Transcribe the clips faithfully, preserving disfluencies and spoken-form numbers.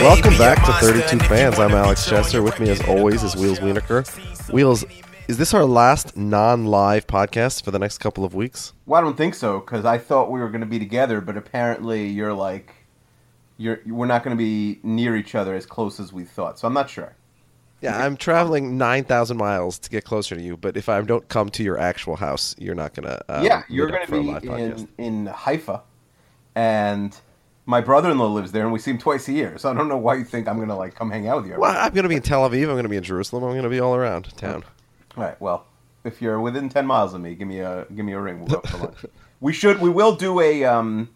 Welcome back to thirty-two Fans. I'm Alex Chester. With me as always is Wheels Wienerker. Wheels, is this our last non-live podcast for the next couple of weeks? Well, I don't think so, because I thought we were going to be together, but apparently you're like, you're we're not going to be near each other as close as we thought, so I'm not sure. Yeah, I'm traveling nine thousand miles to get closer to you, but if I don't come to your actual house, you're not going to um, Yeah, you're going to be in, in Haifa, and... my brother-in-law lives there, and we see him twice a year. So I don't know why you think I'm going to like come hang out with you. Well, I'm going to be in Tel Aviv. I'm going to be in Jerusalem. I'm going to be all around town. All right. Well, if you're within ten miles of me, give me a give me a ring. We'll go for lunch. We should. We will do a um,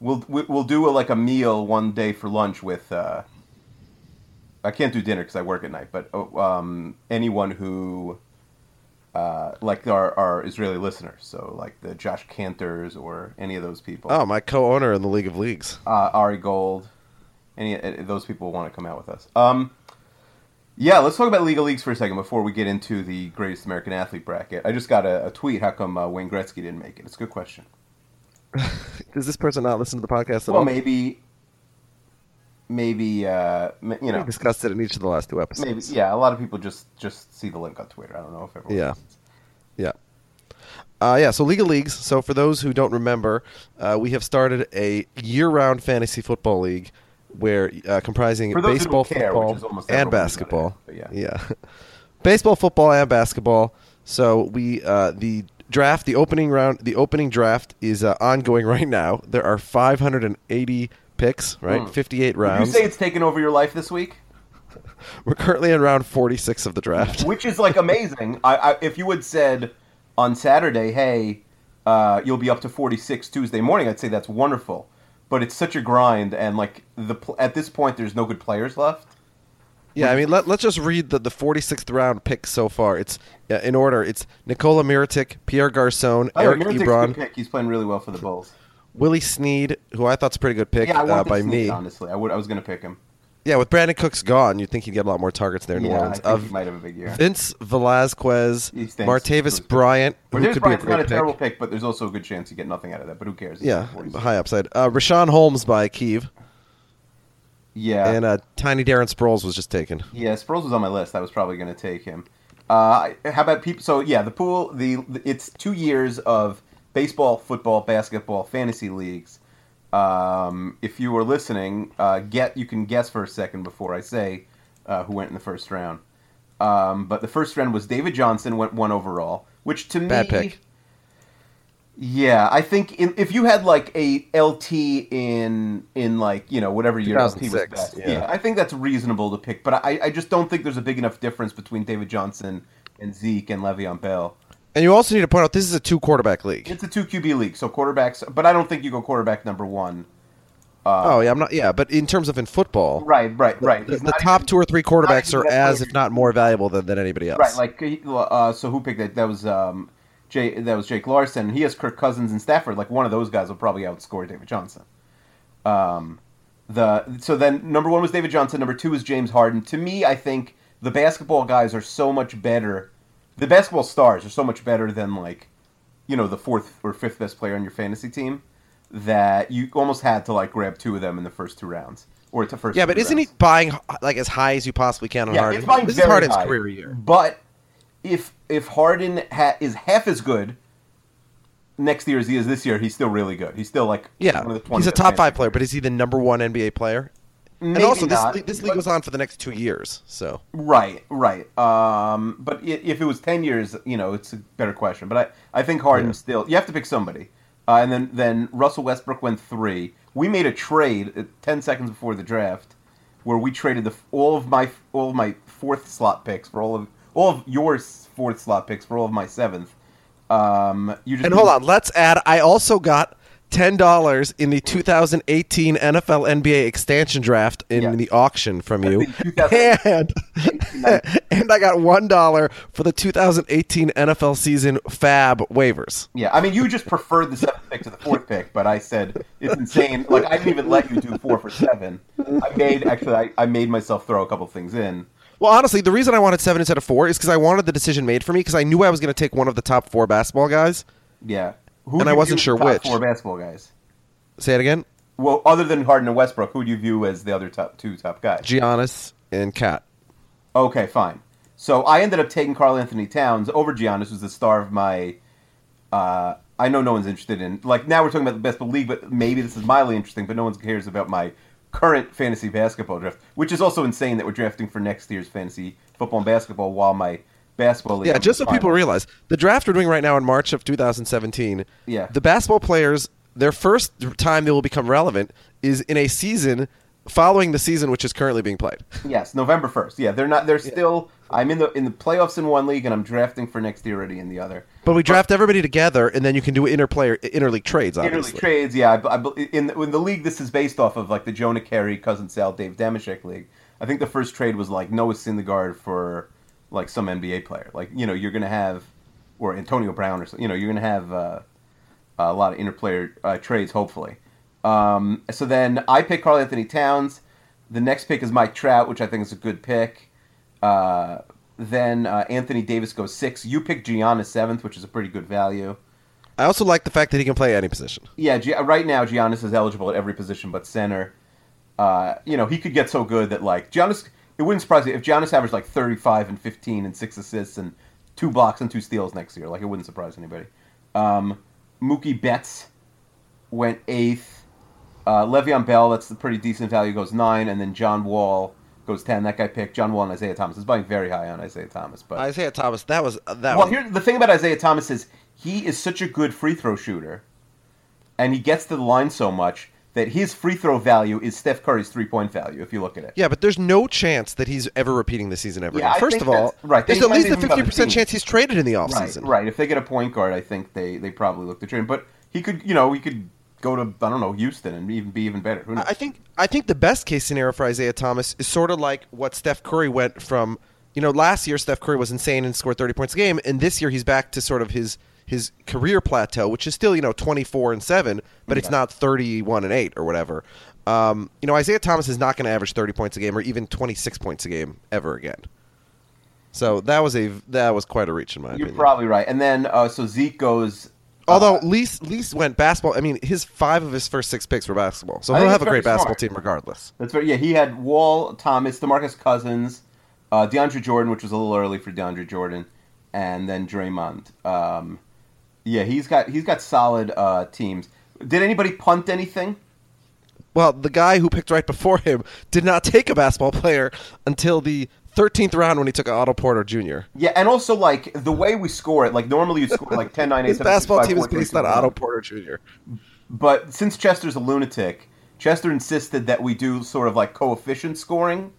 we'll we, we'll do a, like a meal one day for lunch with. Uh, I can't do dinner because I work at night, but um, anyone who uh, like our our Israeli listeners, so like the Josh Cantors or any of those people. Oh, my co-owner in the League of Leagues, uh, Ari Gold, any uh, those people want to come out with us. Um, yeah, let's talk about League of Leagues for a second before we get into the greatest American athlete bracket. I just got a, a tweet. How come uh, Wayne Gretzky didn't make it? It's a good question. Does this person not listen to the podcast at well, all? Well, maybe, maybe uh, you know, we discussed it in each of the last two episodes. Maybe, yeah, a lot of people just just see the link on Twitter. I don't know if everyone. Yeah. Listens. Yeah. Uh, yeah, so League of Leagues. So for those who don't remember, uh, we have started a year-round fantasy football league where uh, comprising baseball, care, football, and basketball. It, yeah. yeah. Baseball, football, and basketball. So we uh, the draft, the opening round, the opening draft is uh, ongoing right now. There are five hundred eighty picks, right? Hmm. fifty-eight rounds. Did you say it's taken over your life this week? We're currently in round forty-six of the draft. Which is, like, amazing. I, I, if you had said on Saturday, hey, uh, you'll be up to forty-six Tuesday morning, I'd say that's wonderful. But it's such a grind, and, like, the at this point, there's no good players left. Yeah, I mean, let, let's just read the, the forty-sixth round picks so far. It's uh, in order. It's Nikola Mirotic, Pierre Garçon, oh, Eric Miritic's Ebron. Good pick. He's playing really well for the Bulls. Willie Snead, who I thought's a pretty good pick yeah, I uh, by Sneed, me. Honestly, I, would, I was going to pick him. Yeah, with Brandon Cooks gone, you'd think he'd get a lot more targets there in New yeah, Orleans. I think he might have a big year. Vince Velasquez, Martavis Bryant, who Martavis could Bryant's be a great not a pick. Terrible pick, but there's also a good chance you get nothing out of that. But who cares? It's yeah, high upside. Uh, Rashawn Holmes by Kiev. Yeah, and uh, tiny Darren Sproles was just taken. Yeah, Sproles was on my list. I was probably going to take him. Uh, how about people? So yeah, the pool. The, the it's two years of baseball, football, basketball, fantasy leagues. Um, if you were listening, uh, get you can guess for a second before I say uh, who went in the first round. Um, but the first round was David Johnson went one overall, which to Bad me, pick. Yeah, I think in, if you had like a L T in in like you know whatever year L T was best, yeah. yeah, I think that's reasonable to pick. But I, I just don't think there's a big enough difference between David Johnson and Zeke and Le'Veon Bell. And you also need to point out this is a two-quarterback league. It's a two Q B league, so quarterbacks. But I don't think you go quarterback number one. Uh, oh yeah, I'm not. Yeah, but in terms of in football, right, right, right. The, the top even, two or three quarterbacks are as, player. if not more, valuable than, than anybody else. Right. Like, uh, so who picked that? That was um, Jay. That was Jake Larson. He has Kirk Cousins and Stafford. Like one of those guys will probably outscore David Johnson. Um, the so then number one was David Johnson. Number two was James Harden. To me, I think the basketball guys are so much better. The basketball stars are so much better than, like, you know, the fourth or fifth best player on your fantasy team that you almost had to, like, grab two of them in the first two rounds. or to first. Yeah, but isn't rounds. he buying like as high as you possibly can on yeah, Harden? It's buying this very is Harden's high, career year. But if if Harden ha- is half as good next year as he is this year, he's still really good. He's still like yeah, one of the he's a top five player. But is he the number one N B A player? Maybe and also, not, this, this league but, was on for the next two years, so... Right, right. Um, but if it was ten years, you know, it's a better question. But I, I think Harden yeah. still... You have to pick somebody. Uh, and then, then Russell Westbrook went three. We made a trade ten seconds before the draft where we traded the, all of my all of my fourth slot picks for all of... All of your fourth slot picks for all of my seventh. Um, you just and hold on, let's add... I also got... ten dollars in the two thousand eighteen N F L N B A expansion draft in yes. the auction from you. And, and I got one dollar for the two thousand eighteen N F L season fab waivers. Yeah, I mean, you just preferred the seventh pick to the fourth pick, but I said it's insane. Like, I didn't even let you do four for seven. I made, actually, I, I made myself throw a couple things in. Well, honestly, the reason I wanted seven instead of four is because I wanted the decision made for me because I knew I was going to take one of the top four basketball guys. Yeah. Who and I wasn't sure top which. Four basketball guys. Say it again. Well, other than Harden and Westbrook, who do you view as the other top two top guys? Giannis and Kat. Okay, fine. So I ended up taking Karl Anthony Towns over Giannis, who's the star of my. Uh, I know no one's interested in. Like now we're talking about the best league, but maybe this is mildly interesting. But no one cares about my current fantasy basketball draft, which is also insane that we're drafting for next year's fantasy football and basketball while my. Basketball league. Yeah, just so people realize, the draft we're doing right now in March of two thousand seventeen, yeah. the basketball players, their first time they will become relevant is in a season following the season which is currently being played. Yes, November first. Yeah, they're not. They're yeah. still. I'm in the in the playoffs in one league, and I'm drafting for next year already in the other. But we draft but, everybody together, and then you can do interplayer interleague trades. Obviously. Interleague trades. Yeah, I, I, in, the, in the league this is based off of, like the Jonah Carey, Cousin Sal, Dave Damashek league. I think the first trade was like Noah Syndergaard for. Like some N B A player, like you know, you're gonna have, or Antonio Brown, or you know, you're gonna have uh, a lot of interplayer uh, trades, hopefully. Um, so then I pick Karl Anthony Towns. The next pick is Mike Trout, which I think is a good pick. Uh, then uh, Anthony Davis goes six. You pick Giannis seventh, which is a pretty good value. I also like the fact that he can play any position. Yeah, G- right now Giannis is eligible at every position but center. Uh, you know, he could get so good that like Giannis. It wouldn't surprise me if Giannis averaged like thirty-five and fifteen and six assists and two blocks and two steals next year. Like, it wouldn't surprise anybody. Um, Mookie Betts went eighth. Uh, Le'Veon Bell, that's a pretty decent value, goes nine. And then John Wall goes ten. That guy picked John Wall and Isaiah Thomas. It's buying very high on Isaiah Thomas. But Isaiah Thomas, that was... that. Well, was... Here, the thing about Isaiah Thomas is he is such a good free throw shooter, and he gets to the line so much... that his free throw value is Steph Curry's three-point value, if you look at it. Yeah, but there's no chance that he's ever repeating this season ever. Yeah, First of all, right. there's at least a fifty percent chance he's traded in the offseason. Right, right. If they get a point guard, I think they, they probably look to trade him. But he could, you know, he could go to, I don't know, Houston and even be even better. Who knows? I think I think the best-case scenario for Isaiah Thomas is sort of like what Steph Curry went from, you know, last year Steph Curry was insane and scored thirty points a game, and this year he's back to sort of his – his career plateau, which is still, you know, twenty-four and seven, but yeah. it's not thirty-one and eight or whatever. Um, you know, Isaiah Thomas is not going to average thirty points a game or even twenty-six points a game ever again. So that was a that was quite a reach in my You're opinion. You're probably right. And then uh, so Zeke goes. Although uh, Lease Lease went basketball. I mean, his five of his first six picks were basketball, so he'll have a great smart. basketball team regardless. That's right. Yeah, he had Wall, Thomas, DeMarcus Cousins, uh, DeAndre Jordan, which was a little early for DeAndre Jordan, and then Draymond. Um, Yeah, he's got he's got solid uh, teams. Did anybody punt anything? Well, the guy who picked right before him did not take a basketball player until the thirteenth round when he took Otto Porter Junior Yeah, and also, like, the way we score it, like, normally you score, like, ten, nine, eight, his seven, basketball six, five, team four, is based on Otto Porter Junior But since Chester's a lunatic, Chester insisted that we do sort of, like, coefficient scoring,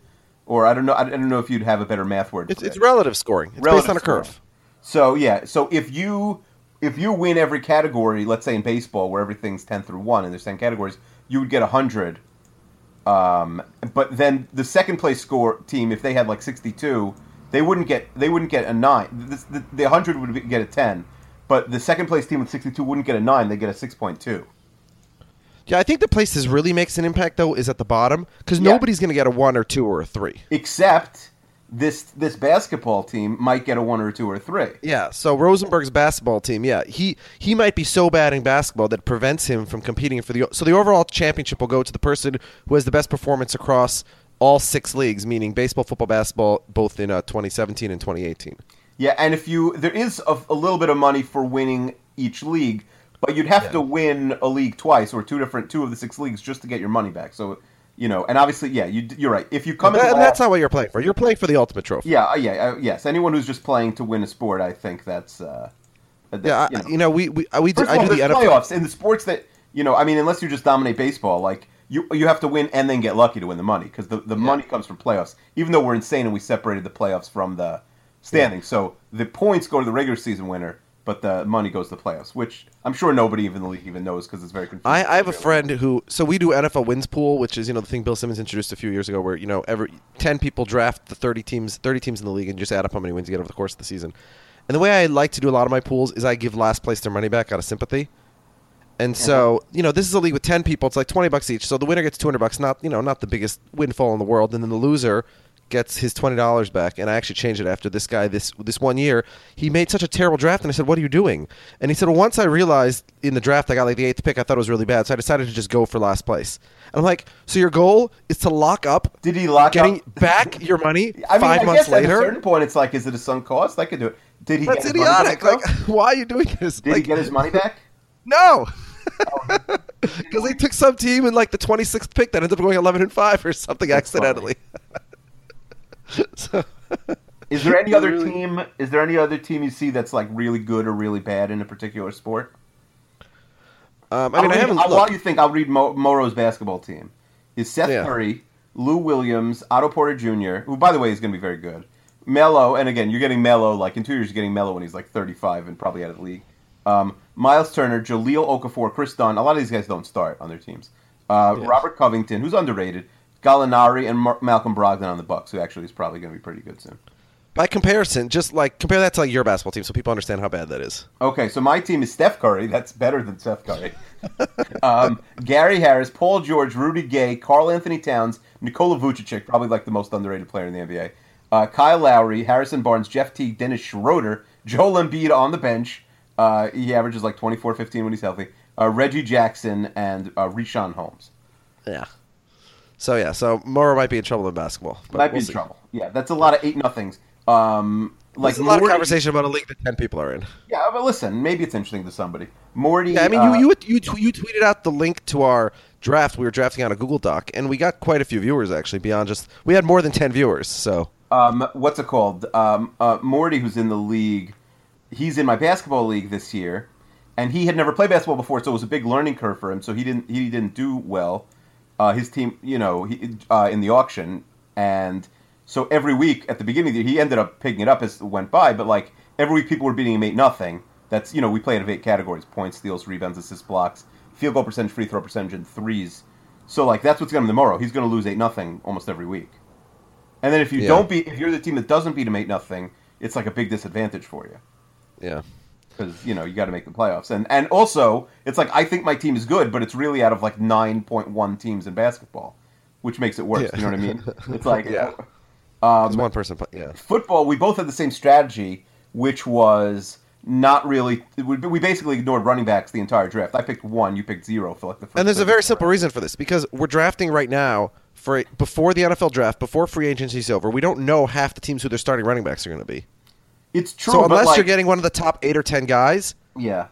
or I don't know I don't know if you'd have a better math word for it's, it. It's relative scoring. It's relative based on a scoring. curve. So, yeah, so if you... If you win every category, let's say in baseball, where everything's ten through one and there's ten categories, you would get one hundred. Um, but then the second place score team, if they had like sixty-two, they wouldn't get they wouldn't get a nine. The, the, the one hundred would be, get a ten, but the second place team with sixty-two wouldn't get a nine. They get a six point two. Yeah, I think the place this really makes an impact though is at the bottom because yeah. nobody's going to get a one or two or a three. Except this this basketball team might get a one or two or three. Yeah, so Rosenberg's basketball team, yeah, he he might be so bad in basketball that prevents him from competing for the. So the overall championship will go to the person who has the best performance across all six leagues, meaning baseball, football, basketball, both in uh, twenty seventeen and twenty eighteen. Yeah, and if you there is a, a little bit of money for winning each league, but you'd have yeah. to win a league twice or two different two of the six leagues just to get your money back. So. You know, and obviously, yeah, you, you're right. If you come, that, in last, that's not what you're playing for. You're playing for the ultimate trophy. Yeah, yeah, uh, yes. Anyone who's just playing to win a sport, I think that's. Uh, that's yeah, you know. I, you know, we we we do, I all, do the N F L playoffs in the sports that you know. I mean, unless you just dominate baseball, like you you have to win and then get lucky to win the money because the the yeah. money comes from playoffs. Even though we're insane and we separated the playoffs from the standings, yeah. so the points go to the regular season winner. But the money goes to the playoffs, which I'm sure nobody even in the league even knows because it's very confusing. I, I have a friend who – so we do N F L Wins Pool, which is, you know, the thing Bill Simmons introduced a few years ago where, you know, every ten people draft the thirty teams in the league and just add up how many wins you get over the course of the season. And the way I like to do a lot of my pools is I give last place their money back out of sympathy. And so, mm-hmm. you know, this is a league with ten people. It's like twenty bucks each. So the winner gets two hundred bucks, not, you know, not the biggest windfall in the world. And then the loser – gets his twenty dollars back, and I actually changed it after this guy this this one year. He made such a terrible draft, and I said, what are you doing? And he said, well, once I realized in the draft I got like the eighth pick, I thought it was really bad, so I decided to just go for last place. And I'm like, so your goal is to lock up Did he lock getting up? back your money I five mean, I months guess later? At a certain point, it's like, is it a sunk cost? I could do it. Did he That's get idiotic. His money back, like, why are you doing this? Did like, he get his money back? No. Because they took some team in like the twenty-sixth pick that ended up going eleven and five or something. That's accidentally. So, is there any other really, team? Is there any other team you see that's like really good or really bad in a particular sport? Um, I mean, I'll I haven't. Read, while you think, I'll read Mo- Moro's basketball team. Is Seth yeah. Curry, Lou Williams, Otto Porter Junior, who by the way is going to be very good. Melo, and again, you're getting Melo. Like in two years, you're getting Melo when he's like thirty-five and probably out of the league. Um, Miles Turner, Jahlil Okafor, Chris Dunn. A lot of these guys don't start on their teams. Uh, yes. Robert Covington, who's underrated. Gallinari and Mar- Malcolm Brogdon on the Bucks, who actually is probably going to be pretty good soon. By comparison, just like compare that to like your basketball team so people understand how bad that is. Okay, so my team is Steph Curry. That's better than Steph Curry. um, Gary Harris, Paul George, Rudy Gay, Karl Anthony Towns, Nikola Vucevic, probably like the most underrated player in the N B A. Uh, Kyle Lowry, Harrison Barnes, Jeff Teague, Dennis Schroeder, Joel Embiid on the bench. Uh, he averages like twenty-four fifteen when he's healthy. Uh, Reggie Jackson and uh, Richaun Holmes. Yeah. So, yeah, so Mora might be in trouble in basketball. But might we'll be in see. trouble. Yeah, that's a lot of eight nothings. Um, like There's a lot Morty, of conversation about a league that ten people are in. Yeah, but listen, maybe it's interesting to somebody. Morty. Yeah, I mean, uh, you, you, you, tw- you tweeted out the link to our draft. We were drafting on a Google Doc, and we got quite a few viewers, actually, beyond just – we had more than ten viewers, so. Um, what's it called? Um, uh, Morty, who's in the league, he's in my basketball league this year, and he had never played basketball before, so it was a big learning curve for him, so he didn't he didn't do well. Uh, his team, you know, he, uh, in the auction, and so every week at the beginning of the year, he ended up picking it up as it went by, but like every week people were beating him eight nothing. That's, you know, we play out of eight categories: points, steals, rebounds, assists, blocks, field goal percentage, free throw percentage, and threes. So like that's what's going to happen tomorrow. He's going to lose eight nothing almost every week. And then if you yeah. don't beat, if you're the team that doesn't beat him eight nothing, it's like a big disadvantage for you. Yeah. Because, you know, you got to make the playoffs. And and also, it's like, I think my team is good, but it's really out of like nine point one teams in basketball, which makes it worse. Yeah. You know what I mean? It's like, yeah. Um, it's one person. Yeah. Football, we both had the same strategy, which was not really, we, we basically ignored running backs the entire draft. I picked one, you picked zero for like the first. And there's a very simple reason for this, because we're drafting right now for before the N F L draft, before free agency's over. We don't know half the teams who their starting running backs are going to be. It's true. So unless like, you're getting one of the top eight or ten guys, yeah,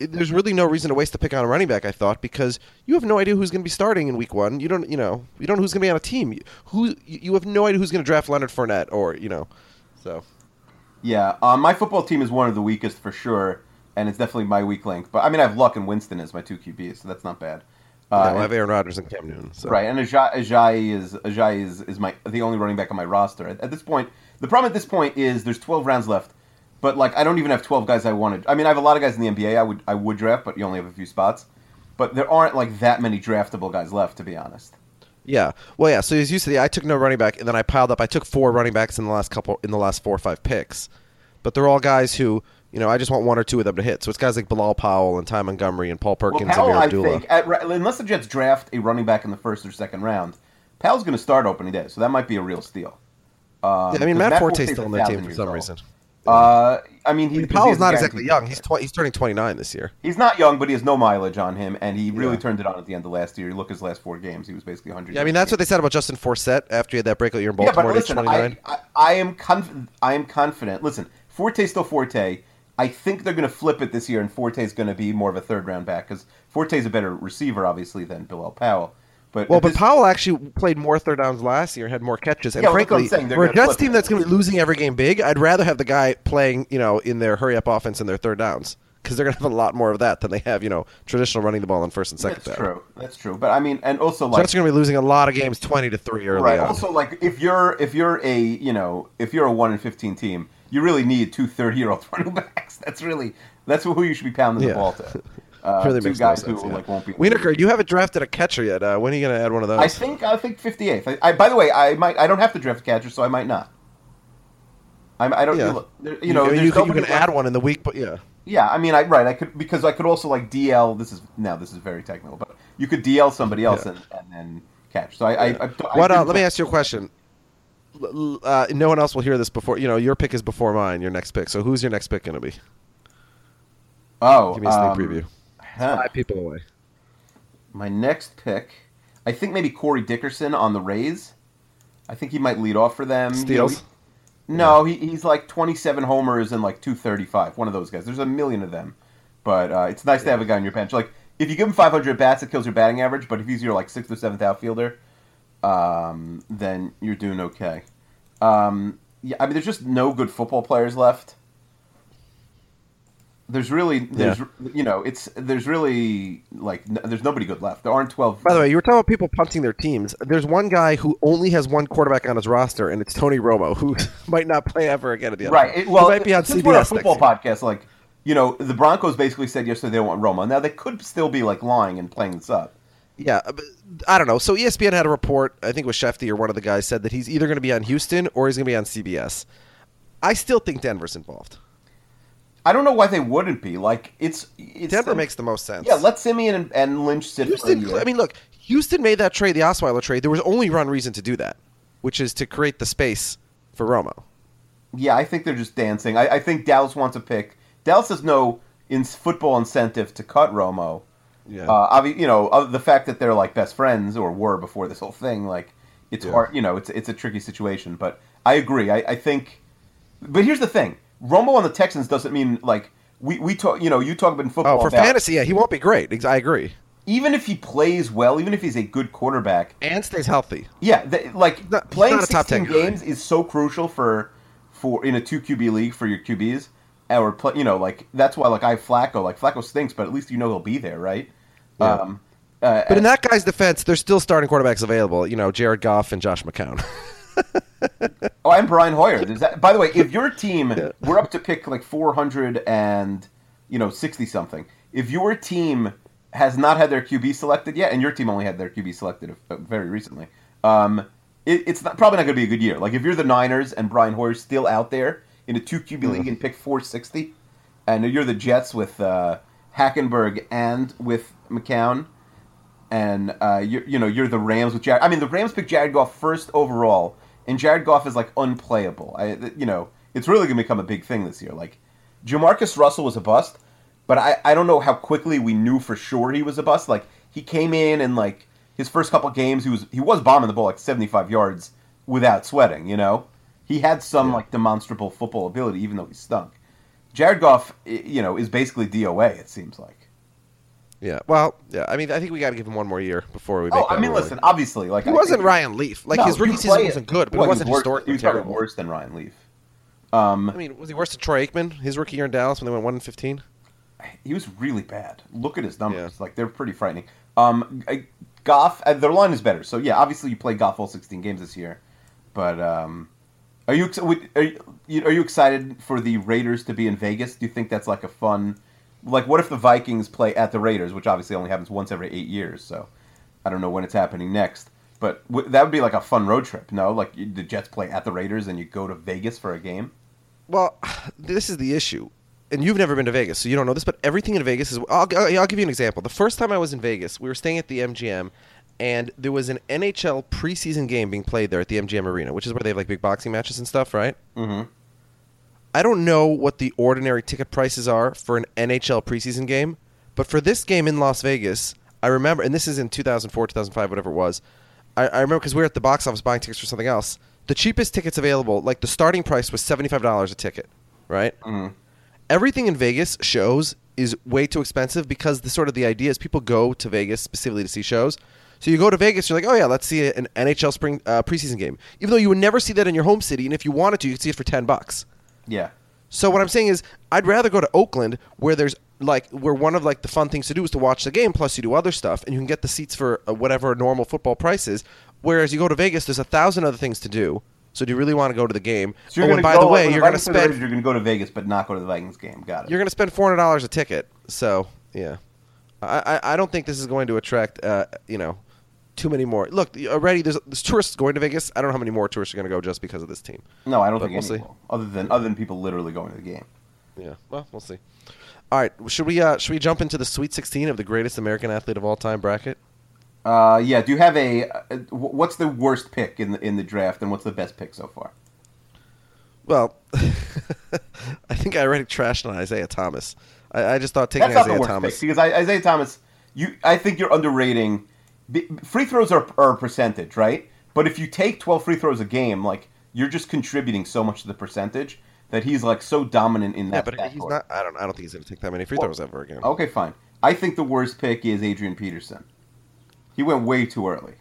it, there's really no reason to waste the pick on a running back. I thought because you have no idea who's going to be starting in week one. You don't, you know, you don't know who's going to be on a team. You, who you have no idea who's going to draft Leonard Fournette or you know, so yeah. Um, my football team is one of the weakest for sure, and it's definitely my weak link. But I mean, I have Luck and Winston as my two Q Bs, so that's not bad. Uh, no, I have Aaron Rodgers and Cam Newton. So. Right, and Ajayi, Ajayi is Ajayi is, is my the only running back on my roster at, at this point. The problem at this point is there's twelve rounds left, but like I don't even have twelve guys I wanted. I mean, I have a lot of guys in the N B A I would I would draft, but you only have a few spots. But there aren't like that many draftable guys left, to be honest. Yeah, well, yeah. So he's used to the I took no running back, and then I piled up. I took four running backs in the last couple in the last four or five picks, but they're all guys who. You know, I just want one or two of them to hit. So it's guys like Bilal Powell and Ty Montgomery and Paul Perkins well, Powell, and Amir Abdullah. I think, at, unless the Jets draft a running back in the first or second round, Powell's going to start opening day, so that might be a real steal. Um, yeah, I mean, Matt, Matt Forte's still on their team for some old. reason. Uh, I mean, he, I mean, Powell's not exactly young. He's tw- he's turning twenty-nine this year. He's not young, but he has no mileage on him, and he really yeah. turned it on at the end of last year. You look at his last four games; he was basically one hundred. Yeah, I mean, that's what they said about Justin Forsett after he had that breakout year in Baltimore. Yeah, but listen, I, I, I am confident. I am confident. Listen, Forte's still Forte. I think they're going to flip it this year, and Forte's going to be more of a third round back because Forte's a better receiver, obviously, than Bilal Powell. But well, but this, Powell actually played more third downs last year and had more catches. And yeah, frankly, for a Jets team it. that's going to be losing every game big, I'd rather have the guy playing, you know, in their hurry-up offense and their third downs because they're going to have a lot more of that than they have, you know, traditional running the ball on first and second. That's down. true. That's true. But I mean, and also like Jets are going to be losing a lot of games twenty to three early right. on. Also, like if you're if you're a you know if you're a one and fifteen team, you really need two thirty-year-old running backs. That's really that's who you should be pounding yeah. the ball to. Uh, really two guys no sense, who yeah. like won't be. Wienerker, you haven't drafted a catcher yet. Uh, when are you going to add one of those? I think I think fifty-eighth. I, I by the way, I might I don't have to draft a catcher, so I might not. I, I don't. Yeah. You, you know, you, you, can, you can add one in the week, but yeah. Yeah, I mean, I right, I could because I could also like D L. This is now this is very technical, but you could D L somebody else yeah. and, and then catch. So I. Yeah. I, I, I what? Uh, let me ask you a question. Uh, no one else will hear this before. You know, your pick is before mine. Your next pick. So who's your next pick going to be? Oh, give me a sneak um, preview. Huh. Five people away. My next pick, I think maybe Corey Dickerson on the Rays. I think he might lead off for them. Steals? You know, he, no, yeah. he, he's like twenty-seven homers and like two thirty-five. One of those guys. There's a million of them. But uh, it's nice yeah. to have a guy on your bench. Like, if you give him five hundred bats, it kills your batting average. But if he's your like sixth or seventh outfielder, um, then you're doing okay. Um, yeah, I mean, there's just no good football players left. There's really, there's, yeah. you know, it's, there's really, like, n- there's nobody good left. There aren't twelve. By the way, you were talking about people punting their teams. There's one guy who only has one quarterback on his roster, and it's Tony Romo, who might not play ever again at the end. Right. It, well, he might be on C B S. We're a football podcast, like, you know, the Broncos basically said yesterday they want Romo. Now, they could still be, like, lying and playing this up. Yeah, but I don't know. So E S P N had a report, I think it was Shefty or one of the guys, said that he's either going to be on Houston or he's going to be on C B S. I still think Denver's involved. I don't know why they wouldn't be. Like it's, it's Denver um, makes the most sense. Yeah, let Simeon and, and Lynch sit Houston, for a year. I mean, look, Houston made that trade, the Osweiler trade. There was only one reason to do that, which is to create the space for Romo. Yeah, I think they're just dancing. I, I think Dallas wants a pick. Dallas has no in football incentive to cut Romo. Yeah, uh, you know the fact that they're like best friends or were before this whole thing. Like it's yeah. hard. You know, it's it's a tricky situation. But I agree. I, I think. But here's the thing. Romo on the Texans doesn't mean like we, we talk. You know, you talk about in football. Oh, for about, fantasy, yeah, he won't be great. I agree. Even if he plays well, even if he's a good quarterback and stays healthy, yeah, the, like not, playing not sixteen games is so crucial for for in a two Q B league for your Q Bs. Or play, you know, like that's why like I have Flacco. Like Flacco stinks, but at least you know he'll be there, right? Yeah. Um, uh, but in that guy's defense, there's still starting quarterbacks available. You know, Jared Goff and Josh McCown. Oh, I'm Brian Hoyer. Does that, by the way, if your team, yeah. we're up to pick like four hundred and, you know, sixty something. If your team has not had their Q B selected yet, and your team only had their Q B selected very recently, um, it, it's not, probably not going to be a good year. Like if you're the Niners and Brian Hoyer's still out there in a two Q B mm-hmm. league and pick four sixty, and you're the Jets with uh, Hackenberg and with McCown, and uh, you you know you're the Rams with Jared. I mean, the Rams picked Jared Goff first overall. And Jared Goff is, like, unplayable. I, you know, it's really going to become a big thing this year. Like, Jamarcus Russell was a bust, but I, I don't know how quickly we knew for sure he was a bust. Like, he came in and, like, his first couple of games, he was he was bombing the ball, like, seventy-five yards without sweating, you know? He had some, yeah. like, demonstrable football ability, even though he stunk. Jared Goff, you know, is basically D O A, it seems like. Yeah, well, yeah. I mean, I think we got to give him one more year before we make. Oh, I mean, ruling. Listen, obviously, like he I wasn't Ryan Leaf. Like no, his rookie season wasn't good, but well, he wasn't he was historically worse, he was terrible. Worse than Ryan Leaf. Um, I mean, was he worse than Troy Aikman? His rookie year in Dallas when they went one and fifteen. He was really bad. Look at his numbers; yeah. like they're pretty frightening. Um, I, Goff, their line is better. So yeah, obviously you play Goff all sixteen games this year. But um, are you are you, are you excited for the Raiders to be in Vegas? Do you think that's like a fun? Like, what if the Vikings play at the Raiders, which obviously only happens once every eight years, so I don't know when it's happening next. But w- that would be like a fun road trip, no? Like, you, the Jets play at the Raiders and you go to Vegas for a game? Well, this is the issue. And you've never been to Vegas, so you don't know this, but everything in Vegas is... I'll, I'll give you an example. The first time I was in Vegas, we were staying at the M G M, and there was an N H L preseason game being played there at the M G M Arena, which is where they have like big boxing matches and stuff, right? Mm-hmm. I don't know what the ordinary ticket prices are for an N H L preseason game, but for this game in Las Vegas, I remember, and this is in two thousand four, two thousand five, whatever it was, I, I remember because we were at the box office buying tickets for something else, the cheapest tickets available, like the starting price was seventy-five dollars a ticket, right? Mm-hmm. Everything in Vegas shows is way too expensive because the sort of the idea is people go to Vegas specifically to see shows. So you go to Vegas, you're like, oh yeah, let's see an N H L spring uh, preseason game. Even though you would never see that in your home city, and if you wanted to, you could see it for ten bucks. Yeah. So what I'm saying is I'd rather go to Oakland where there's like where one of like the fun things to do is to watch the game, plus you do other stuff, and you can get the seats for whatever normal football price is. Whereas you go to Vegas, there's a thousand other things to do. So do you really want to go to the game? So oh, and by the way, you're going to spend. You're going to go to Vegas, but not go to the Vikings game. Got it. You're going to spend four hundred dollars a ticket. So yeah, I, I I don't think this is going to attract uh you know too many more. Look, already there's, there's tourists going to Vegas. I don't know how many more tourists are going to go just because of this team. No, I don't but think we'll any see. Other than other than people literally going to the game. Yeah. Well, we'll see. All right. Should we uh should we jump into the Sweet sixteen of the greatest American athlete of all time bracket? Uh yeah, do you have a uh, what's the worst pick in the in the draft and what's the best pick so far? Well, I think I already trashed on Isaiah Thomas. I, I just thought taking Isaiah Thomas pick, because I, Isaiah Thomas, you I think you're underrating. Free throws are are a percentage, right? But if you take twelve free throws a game, like you're just contributing so much to the percentage that he's like so dominant in that. Yeah, but he's not. I don't. I don't think he's going to take that many free well, throws ever again. Okay, fine. I think the worst pick is Adrian Peterson. He went way too early.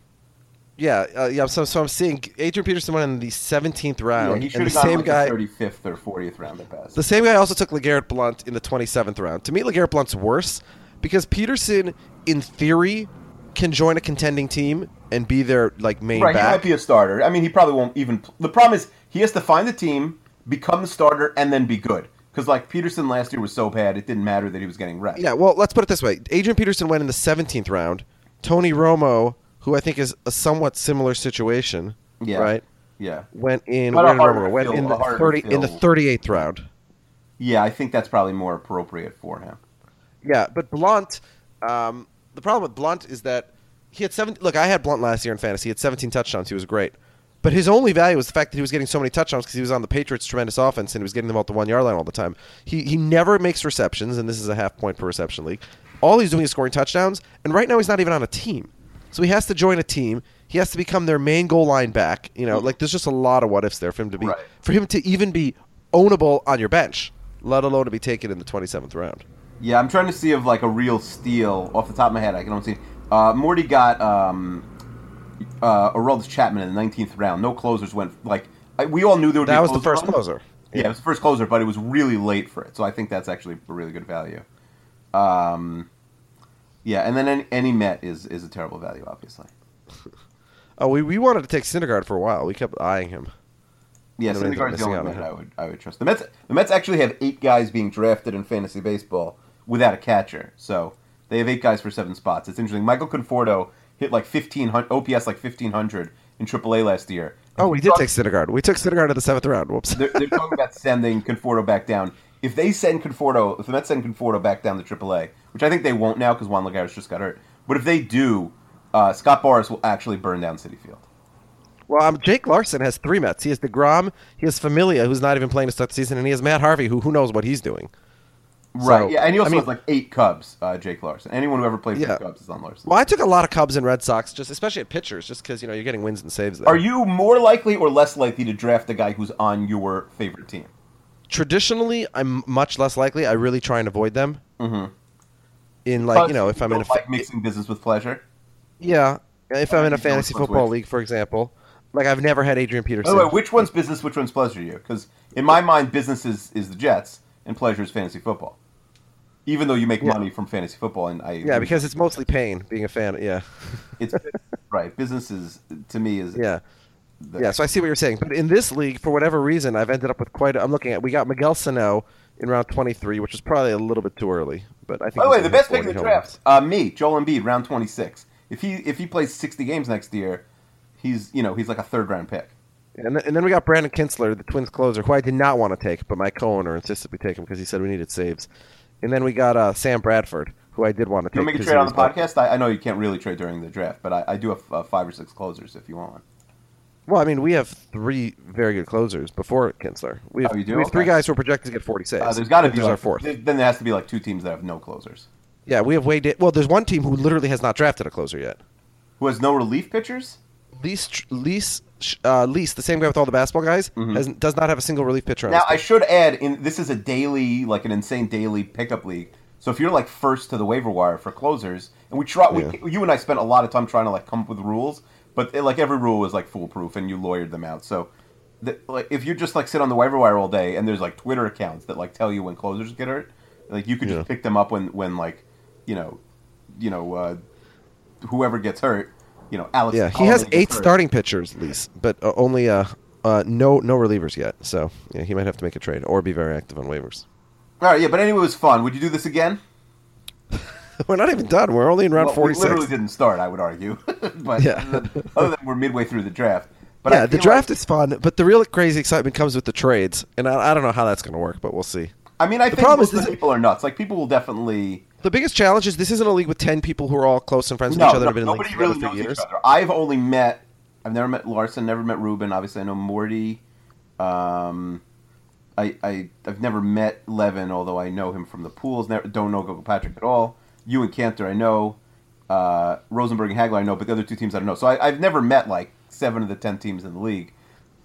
Yeah, uh, yeah. So, so I'm seeing Adrian Peterson went in the seventeenth round. Yeah, he should have gone like guy, the thirty-fifth or fortieth round at best. The same guy also took LeGarrette Blount in the twenty-seventh round. To me, LeGarrette Blount's worse because Peterson, in theory, can join a contending team and be their like main right, back. Right, he might be a starter. I mean, he probably won't even. The problem is he has to find the team, become the starter, and then be good. Because, like, Peterson last year was so bad, it didn't matter that he was getting reps. Yeah, well, let's put it this way. Adrian Peterson went in the seventeenth round. Tony Romo, who I think is a somewhat similar situation, yeah. right? Yeah, went in. Went Romo went fill, in the thirty fill. in the thirty-eighth round. Yeah, I think that's probably more appropriate for him. Yeah, but Blount, um, the problem with Blount is that he had seven. Look, I had Blount last year in fantasy. He had seventeen touchdowns. He was great, but his only value was the fact that he was getting so many touchdowns because he was on the Patriots' tremendous offense and he was getting them out the one-yard line all the time. He he never makes receptions, and this is a half point per reception league. All he's doing is scoring touchdowns, and right now he's not even on a team. So he has to join a team. He has to become their main goal line back. You know, like there's just a lot of what ifs there for him to be, right. for him to even be ownable on your bench, let alone to be taken in the twenty-seventh round. Yeah, I'm trying to see if like a real steal off the top of my head. I can only see. Uh, Morty got um, uh, Aroldis Chapman in the nineteenth round. No closers went. Like we all knew there would that be. That was the first run. closer. Yeah. yeah, it was the first closer, but it was really late for it. So I think that's actually a really good value. Um, yeah, and then any, any Met is, is a terrible value, obviously. oh, we, we wanted to take Syndergaard for a while. We kept eyeing him. Yeah, Syndergaard's the only one I would I would trust. The Mets the Mets actually have eight guys being drafted in fantasy baseball without a catcher, so they have eight guys for seven spots. It's interesting. Michael Conforto hit like fifteen hundred O P S like fifteen hundred in triple A last year. Oh, we did take Syndergaard. We took Syndergaard in the seventh round. Whoops. They're, they're talking about sending Conforto back down. If they send Conforto, if the Mets send Conforto back down to triple A, which I think they won't now because Juan Lagares just got hurt, but if they do, uh, Scott Boras will actually burn down Citi Field. Well, um, Jake Larson has three Mets. He has DeGrom, he has Familia, who's not even playing to start the season, and he has Matt Harvey, who who knows what he's doing. Right, so, yeah, and he also I mean, has like eight Cubs, uh, Jake Larson. Anyone who ever played for yeah. the Cubs is on Larson. Well, I took a lot of Cubs and Red Sox, just especially at pitchers, just because you know, you're getting wins and saves there. Are you more likely or less likely to draft a guy who's on your favorite team? Traditionally, I'm much less likely. I really try and avoid them. Mm-hmm. In like, you know, if I'm in a fa- like mixing business with pleasure. Yeah, if I'm in a fantasy football league, for example, like I've never had Adrian Peterson. By the way, which one's business? Which one's pleasure to you? Because in my mind, business is, is the Jets and pleasure is fantasy football. Even though you make yeah. money from fantasy football, and I yeah, because it's mostly pain being a fan. Yeah, it's right. Business is to me is yeah. Yeah, so I see what you're saying. But in this league, for whatever reason, I've ended up with quite a, I'm looking at, we got Miguel Sano in round twenty-three, which is probably a little bit too early. But I think. By the way, the best pick in the draft, uh, me, Joel Embiid, round twenty-six. If he if he plays sixty games next year, he's you know he's like a third-round pick. And, th- and then we got Brandon Kintzler, the Twins closer, who I did not want to take, but my co-owner insisted we take him because he said we needed saves. And then we got uh, Sam Bradford, who I did want to take. You want to make a trade on the podcast? I, I know you can't really trade during the draft, but I, I do have uh, five or six closers if you want one. Well, I mean, we have three very good closers before Kinsler. We have, oh, you do? We have okay. three guys who are projected to get forty-six. Uh, there's got to be like, our fourth. Then there has to be like two teams that have no closers. Yeah, we have way da- well, there's one team who literally has not drafted a closer yet. Who has no relief pitchers? Least, least, uh, least the same guy with all the basketball guys, mm-hmm. has, does not have a single relief pitcher. Now, I should add, in this is a daily, like an insane daily pickup league. So if you're like first to the waiver wire for closers, and we try, yeah. we, you and I spent a lot of time trying to like come up with rules. But it, like every rule was like foolproof, and you lawyered them out. So, the, like if you just like sit on the waiver wire all day, and there's like Twitter accounts that like tell you when closers get hurt, like you could yeah. just pick them up when, when like, you know, you know, uh, whoever gets hurt, you know, Alex. Yeah, he has eight starting pitchers, at least, but uh, only uh, uh, no no relievers yet. So yeah, he might have to make a trade or be very active on waivers. All right, yeah, but anyway, it was fun. Would you do this again? We're not even done. We're only in round well, forty-six. We literally didn't start, I would argue. But yeah. Other than we're midway through the draft. But yeah, the draft like... is fun, but the real crazy excitement comes with the trades. And I, I don't know how that's going to work, but we'll see. I mean, I the think most is, people are nuts. Like, people will definitely... The biggest challenge is this isn't a league with ten people who are all close and friends with no, each other. No, been nobody in really knows years. each other. I've only met... I've never met Larson, never met Ruben. Obviously, I know Morty. Um... I, I, I've never met Levin, although I know him from the pools. Never, don't know Gilpatrick at all. You and Cantor, I know. Uh, Rosenberg and Hagler, I know, but the other two teams, I don't know. So I, I've never met, like, seven of the ten teams in the league.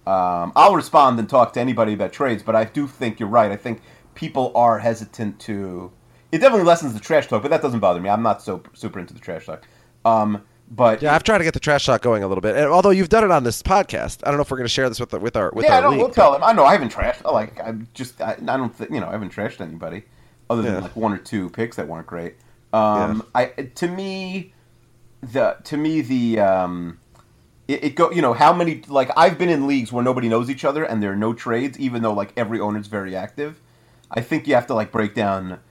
Um, I'll respond and talk to anybody about trades, but I do think you're right. I think people are hesitant to... It definitely lessens the trash talk, but that doesn't bother me. I'm not so super into the trash talk. Um, but yeah, I've tried to get the trash talk going a little bit. And although you've done it on this podcast, I don't know if we're going to share this with the, with our with yeah, our no, league. Yeah, we'll tell them. I know I haven't trashed. I like I just I, I don't think you know I haven't trashed anybody other than yeah. like one or two picks that weren't great. Um, yeah. I to me the to me the um, it, it go you know how many like I've been in leagues where nobody knows each other and there are no trades even though like every owner's very active. I think you have to like break down,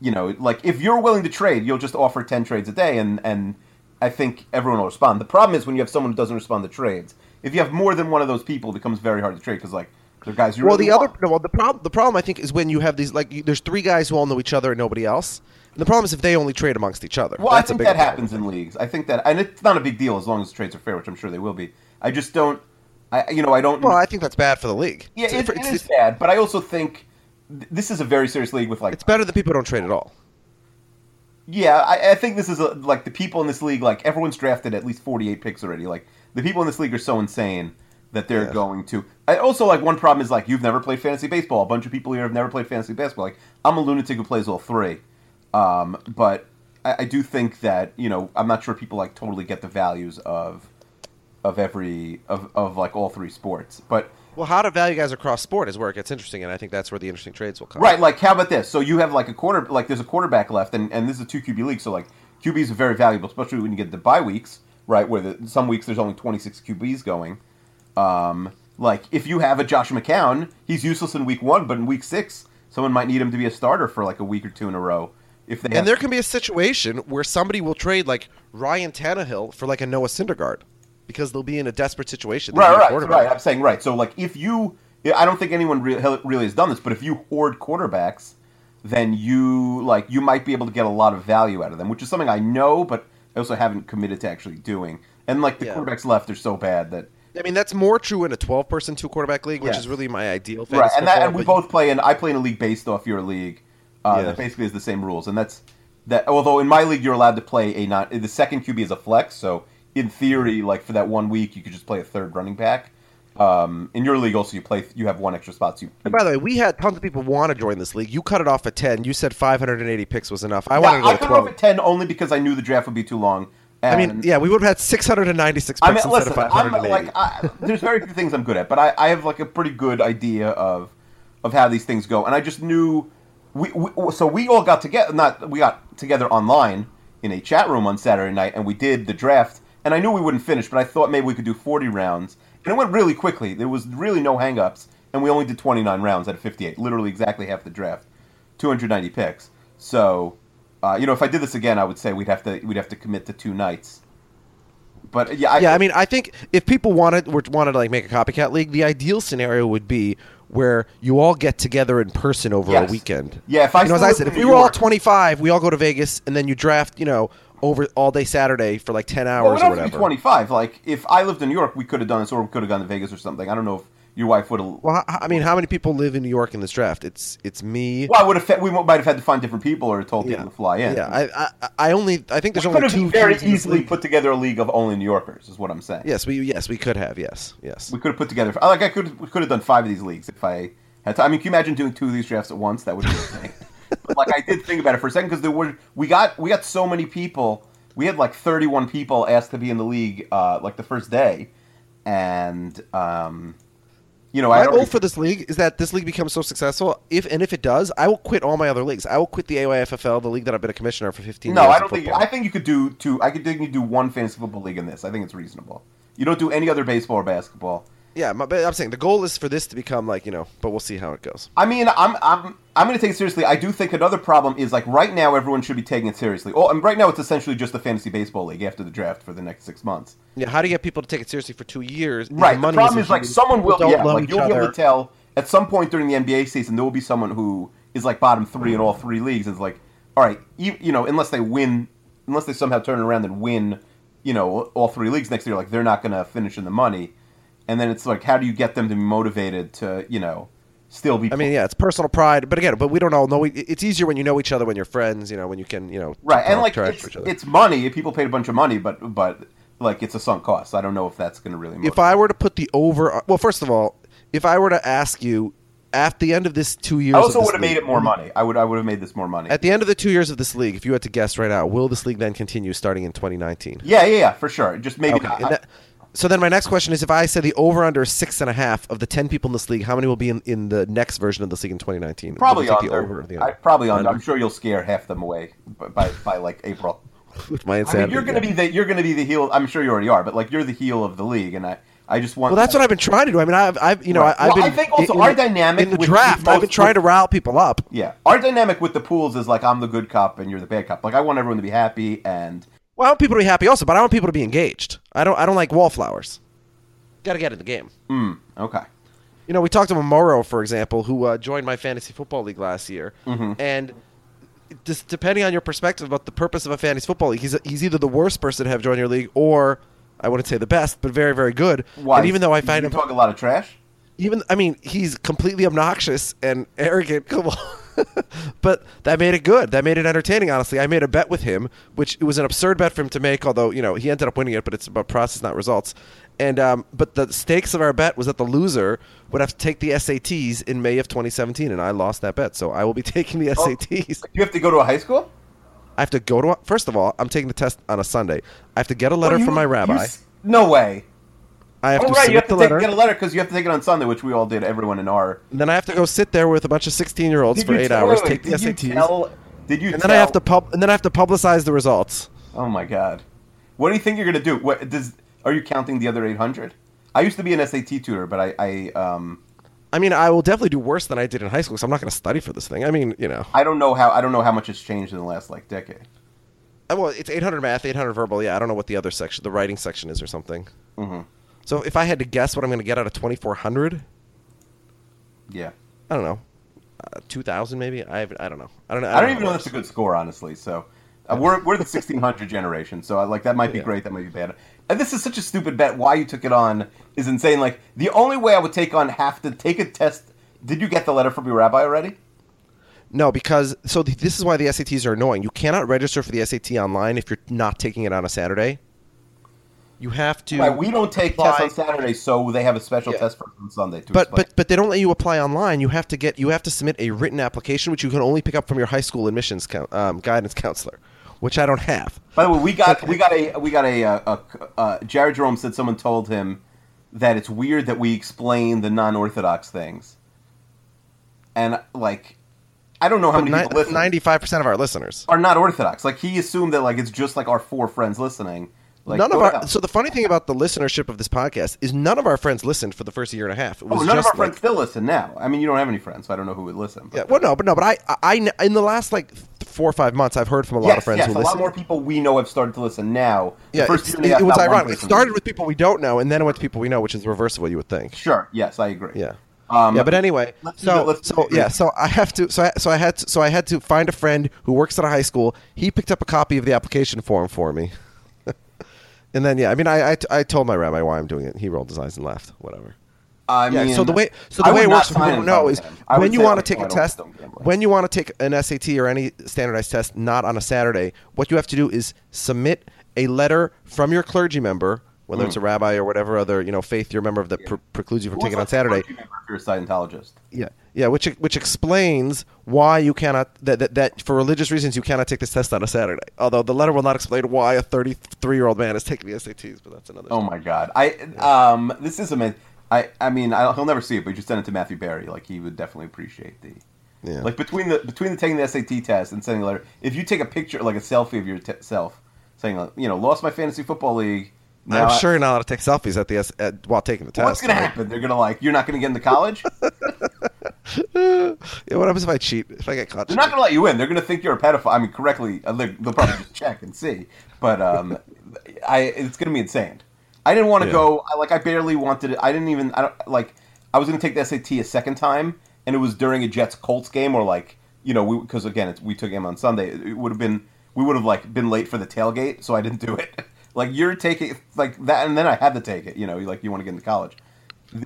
you know, like if you're willing to trade, you'll just offer ten trades a day and and. I think everyone will respond. The problem is when you have someone who doesn't respond to trades. If you have more than one of those people, it becomes very hard to trade because, like, the guys you well, really the want. other no, well, the problem the problem I think is when you have these like you, there's three guys who all know each other and nobody else. And the problem is if they only trade amongst each other. Well, That's I think that happens in leagues. I think that, and it's not a big deal as long as the trades are fair, which I'm sure they will be. I just don't. I you know I don't. Well, I think that's bad for the league. Yeah, it's, it, it, it is it's, bad, but I also think th- this is a very serious league with like. It's better that people don't trade at all. Yeah, I, I think this is, a, like, the people in this league, like, everyone's drafted at least forty-eight picks already. Like, the people in this league are so insane that they're yeah. going to... I also, like, one problem is, like, you've never played fantasy baseball. A bunch of people here have never played fantasy basketball. Like, I'm a lunatic who plays all three. Um, but I, I do think that, you know, I'm not sure people, like, totally get the values of, of every... Of, of, like, all three sports. But... Well, how to value guys across sport is where it gets interesting, and I think that's where the interesting trades will come. Right, like, how about this? So you have, like, a quarter, like, there's a quarterback left, and, and this is a two Q B league, so, like, Q Bs are very valuable, especially when you get the bye weeks, right, where the, some weeks there's only twenty-six Q Bs going. Um, like, if you have a Josh McCown, he's useless in week one, but in week six, someone might need him to be a starter for, like, a week or two in a row. If they and have- there can be a situation where somebody will trade, like, Ryan Tannehill for, like, a Noah Syndergaard. Because they'll be in a desperate situation. They'll right, right, right. I'm saying right. So, like, if you, I don't think anyone re- really has done this, but if you hoard quarterbacks, then you, like, you might be able to get a lot of value out of them, which is something I know, but I also haven't committed to actually doing. And, like, the yeah. quarterbacks left are so bad that. I mean, that's more true in a twelve-person two-quarterback league, which yes. is really my ideal. Right, and, that, and we both play in. I play in a league based off your league uh, yeah. that basically has the same rules, and that's that. Although in my league, you're allowed to play a not the second Q B is a flex, so. In theory, like for that one week, you could just play a third running back. Um, in your league, also you play you have one extra spot. So you. And by the way, we had tons of people want to join this league. You cut it off at ten. You said five hundred eighty picks was enough. I yeah, wanted to go I cut it off at ten only because I knew the draft would be too long. And I mean, yeah, we would have had six hundred ninety-six picks I mean, instead listen, of five hundred eighty. I'm like, I, there's very few things I'm good at, but I, I have like a pretty good idea of of how these things go. And I just knew we, we so we all got together. Not we got together online. In a chat room on Saturday night, and we did the draft, and I knew we wouldn't finish, but I thought maybe we could do forty rounds, and it went really quickly. There was really no hang-ups, and we only did twenty-nine rounds out of fifty-eight, literally exactly half the draft, two hundred ninety picks. So, uh, you know, if I did this again, I would say we'd have to we'd have to commit to two nights. But yeah, I, yeah, I mean, I think if people wanted wanted to like make a copycat league, the ideal scenario would be where you all get together in person over yes. a weekend. Yeah, if I, you know, as I said, if we were all twenty-five, we all go to Vegas, and then you draft, you know, over all day Saturday for like ten hours well, or whatever. Have to be twenty-five. Like if I lived in New York, we could have done this, or we could have gone to Vegas or something. I don't know if your wife would have. Well, I mean, how many people live in New York in this draft? It's it's me. Well, I would have. We might have had to find different people or told yeah. people to fly in. Yeah, I, I, I only. I think there's we only two. We could have very easily put together a league of only New Yorkers, is what I'm saying. Yes, we yes we could have yes yes we could have put together. Like I could we could have done five of these leagues if I had time. I mean, can you imagine doing two of these drafts at once? That would be insane. But like I did think about it for a second because there were we got we got so many people. We had like thirty-one people asked to be in the league uh, like the first day, and um, you know my I don't goal for this league is that this league becomes so successful. If and if it does, I will quit all my other leagues. I will quit the A Y F F L, the league that I've been a commissioner for fifteen. No, years I don't think. I think you could do two. I could think you do one fantasy football league in this. I think it's reasonable. You don't do any other baseball or basketball. Yeah, my, I'm saying the goal is for this to become like, you know, but we'll see how it goes. I mean, I'm I'm I'm going to take it seriously. I do think another problem is like right now everyone should be taking it seriously. Oh, and right now it's essentially just the fantasy baseball league after the draft for the next six months. Yeah, how do you get people to take it seriously for two years? Right. The, the problem is, is like someone will yeah, like you'll other. be able to tell at some point during the N B A season there will be someone who is like bottom three in all three leagues. It's like, all right, you, you know, unless they win, unless they somehow turn around and win, you know, all three leagues next year, like they're not going to finish in the money. And then it's like, how do you get them to be motivated to, you know, still be... I mean, yeah, it's personal pride. But again, but we don't all know... It's easier when you know each other, when you're friends, you know, when you can, you know... Right, and like, it's, it's money. People paid a bunch of money, but, but like, it's a sunk cost. I don't know if that's going to really motivate. If I were to put the over... Well, first of all, if I were to ask you, at the end of this two years... I also would have made it more money. I would I would have made this more money. At the end of the two years of this league, if you had to guess right now, will this league then continue starting in twenty nineteen? Yeah, yeah, yeah, for sure. Just maybe... Okay, not, So then my next question is, if I say the over-under is six and a half of the ten people in this league, how many will be in, in the next version of this league in twenty nineteen? Probably under. The over or the under? I, probably under. I'm sure you'll scare half them away by, by like, April. With my insanity, I mean, you're going to be the, you're going to be the heel. I'm sure you already are, but, like, you're the heel of the league, and I... I just want. Well, that's what I've been trying to do. I mean, I've, I've you know, right. I've well, been. I think also in, our in, dynamic in the draft. Most, I've been trying to rile people up. Yeah, our dynamic with the pools is like I'm the good cop and you're the bad cop. Like I want everyone to be happy and. Well, I want people to be happy also, but I want people to be engaged. I don't. I don't like wallflowers. Got to get in the game. Mm, okay. You know, we talked to Momoro, for example, who uh, joined my fantasy football league last year, mm-hmm. and. Just depending on your perspective about the purpose of a fantasy football league, he's he's either the worst person to have joined your league or. I wouldn't say the best, but very, very good. Why? And even though I find him talk a lot of trash. Even I mean, he's completely obnoxious and arrogant. Come on, but that made it good. That made it entertaining. Honestly, I made a bet with him, which it was an absurd bet for him to make. Although you know he ended up winning it, but it's about process, not results. And um, but the stakes of our bet was that the loser would have to take the S A Ts in May of twenty seventeen, and I lost that bet. So I will be taking the S A Ts. Oh, you have to go to a high school. I have to go to – first of all, I'm taking the test on a Sunday. I have to get a letter oh, you, from my rabbi. You, no way. I have oh, to right, submit you have to the take, letter. Get a letter because you have to take it on Sunday, which we all did, everyone in our – And then I have to go sit there with a bunch of sixteen-year-olds did for eight tell, hours, wait, take the S A Ts. You tell, did you and tell? Then I have to pub, and then I have to publicize the results. Oh, my God. What do you think you're going to do? What, does, are you counting the other eight hundred? I used to be an S A T tutor, but I, I – um, I mean, I will definitely do worse than I did in high school because I'm not going to study for this thing. I mean, you know. I don't know how I don't know how much it's changed in the last, like, decade. Well, it's eight hundred math, eight hundred verbal. Yeah, I don't know what the other section, the writing section is or something. Mm-hmm. So if I had to guess what I'm going to get out of twenty-four hundred. Yeah. I don't know. Uh, two thousand maybe? I have, I don't know. I don't know. I don't, I don't even know that's a good score, honestly. So uh, we're we're the sixteen hundred generation. So, I, like, that might be yeah. great. That might be bad. And this is such a stupid bet. Why you took it on is insane. Like, the only way I would take on have to take a test. Did you get the letter from your rabbi already? No, because – so th- this is why the S A Ts are annoying. You cannot register for the S A T online if you're not taking it on a Saturday. You have to – Right, we don't take apply. tests on Saturday, so they have a special yeah. test for on Sunday. To but, but but they don't let you apply online. You have to get – you have to submit a written application, which you can only pick up from your high school admissions co- um, guidance counselor. Which I don't have. By the way, we got we got a we got a, a, a uh, Jared Jerome said someone told him that it's weird that we explain the non-orthodox things, and like I don't know how but many ni- people listen. Ninety-five percent of our listeners are not orthodox. Like he assumed that like it's just like our four friends listening. Like, none of our out. So the funny thing about the listenership of this podcast is none of our friends listened for the first year and a half. It was oh, none just of our friends like, still listen now. I mean, you don't have any friends, so I don't know who would listen. But, yeah, well, no, but no, but I, I, I in the last like. Four or five months, I've heard from a lot yes, of friends yes, who listen. Yes, a lot more people we know have started to listen now. The yeah, first it, it, it was ironic. It started with people we don't know, and then it went to people we know, which is the reverse of what you would think. Sure. Yes, I agree. Yeah. Um, yeah, but anyway, so so yeah, so I have to so I, so I had to, so I had to find a friend who works at a high school. He picked up a copy of the application form for me, and then yeah, I mean, I, I I told my rabbi why I'm doing it. He rolled his eyes and laughed. Whatever. I yeah, mean, so the way so the I way it works for people know is when you want to take a test, when you want to take an S A T or any standardized test, not on a Saturday, what you have to do is submit a letter from your clergy member. Whether mm. it's a rabbi or whatever other you know faith you're a member of that yeah. pre- precludes you from Who taking it on Saturday. If you're a Scientologist. Yeah, yeah, which which explains why you cannot that, that that for religious reasons you cannot take this test on a Saturday. Although the letter will not explain why a thirty-three year old man is taking the S A Ts, but that's another. Oh story. My God, I yeah. um this is amazing. I I mean I'll, he'll never see it, but you just send it to Matthew Berry, like he would definitely appreciate the. Yeah. Like between the between the taking the S A T test and sending a letter, if you take a picture like a selfie of yourself saying like, you know lost my fantasy football league. Now, I'm sure you're not allowed to take selfies at the at, while taking the test. What's going right? to happen? They're going to like, you're not going to get into college? Yeah, what happens if I cheat? If I get caught? They're cheating? Not going to let you in. They're going to think you're a pedophile. I mean, correctly, they'll probably just check and see. But um, I, it's going to be insane. I didn't want to yeah. go. I, like, I barely wanted it. I didn't even, I don't like, I was going to take the S A T a second time, and it was during a Jets-Colts game or like, you know, because again, it's, we took him on Sunday. It would have been, we would have like been late for the tailgate, so I didn't do it. Like, you're taking, like, that, and then I had to take it, you know, like, you want to get into college.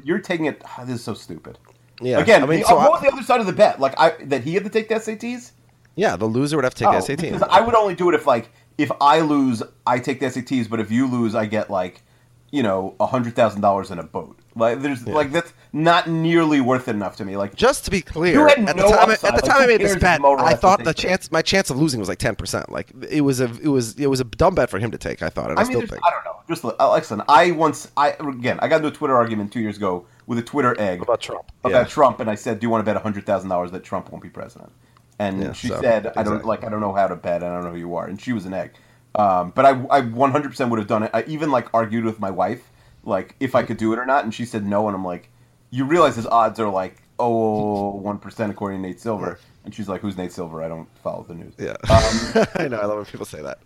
You're taking it, oh, this is so stupid. Yeah. Again, I mean, the, so what I, was the other side of the bet? Like, I that he had to take the S A Ts? Yeah, the loser would have to take oh, the S A Ts. Because I would only do it if, like, if I lose, I take the S A Ts, but if you lose, I get, like, you know, one hundred thousand dollars in a boat. Like, there's, yeah. like, that's not nearly worth it enough to me. Like, just to be clear, at, no the time, at the time, like, I made this bet, I thought the chance, it. my chance of losing was like ten percent. Like, it was a, it was, it was a dumb bet for him to take. I thought, and I, I mean, still think. I don't know. Just listen. I once, I again, I got into a Twitter argument two years ago with a Twitter egg about Trump, about yeah. Trump, and I said, "Do you want to bet a hundred thousand dollars that Trump won't be president?" And yeah, she so, said, exactly. "I don't like. I don't know how to bet. I don't know who you are." And she was an egg. Um, but I, I one hundred percent would have done it. I even like argued with my wife. Like, if I could do it or not, and she said no, and I'm like, you realize his odds are like, oh, one percent according to Nate Silver. And she's like, who's Nate Silver? I don't follow the news. Yeah. Um, I know, I love when people say that.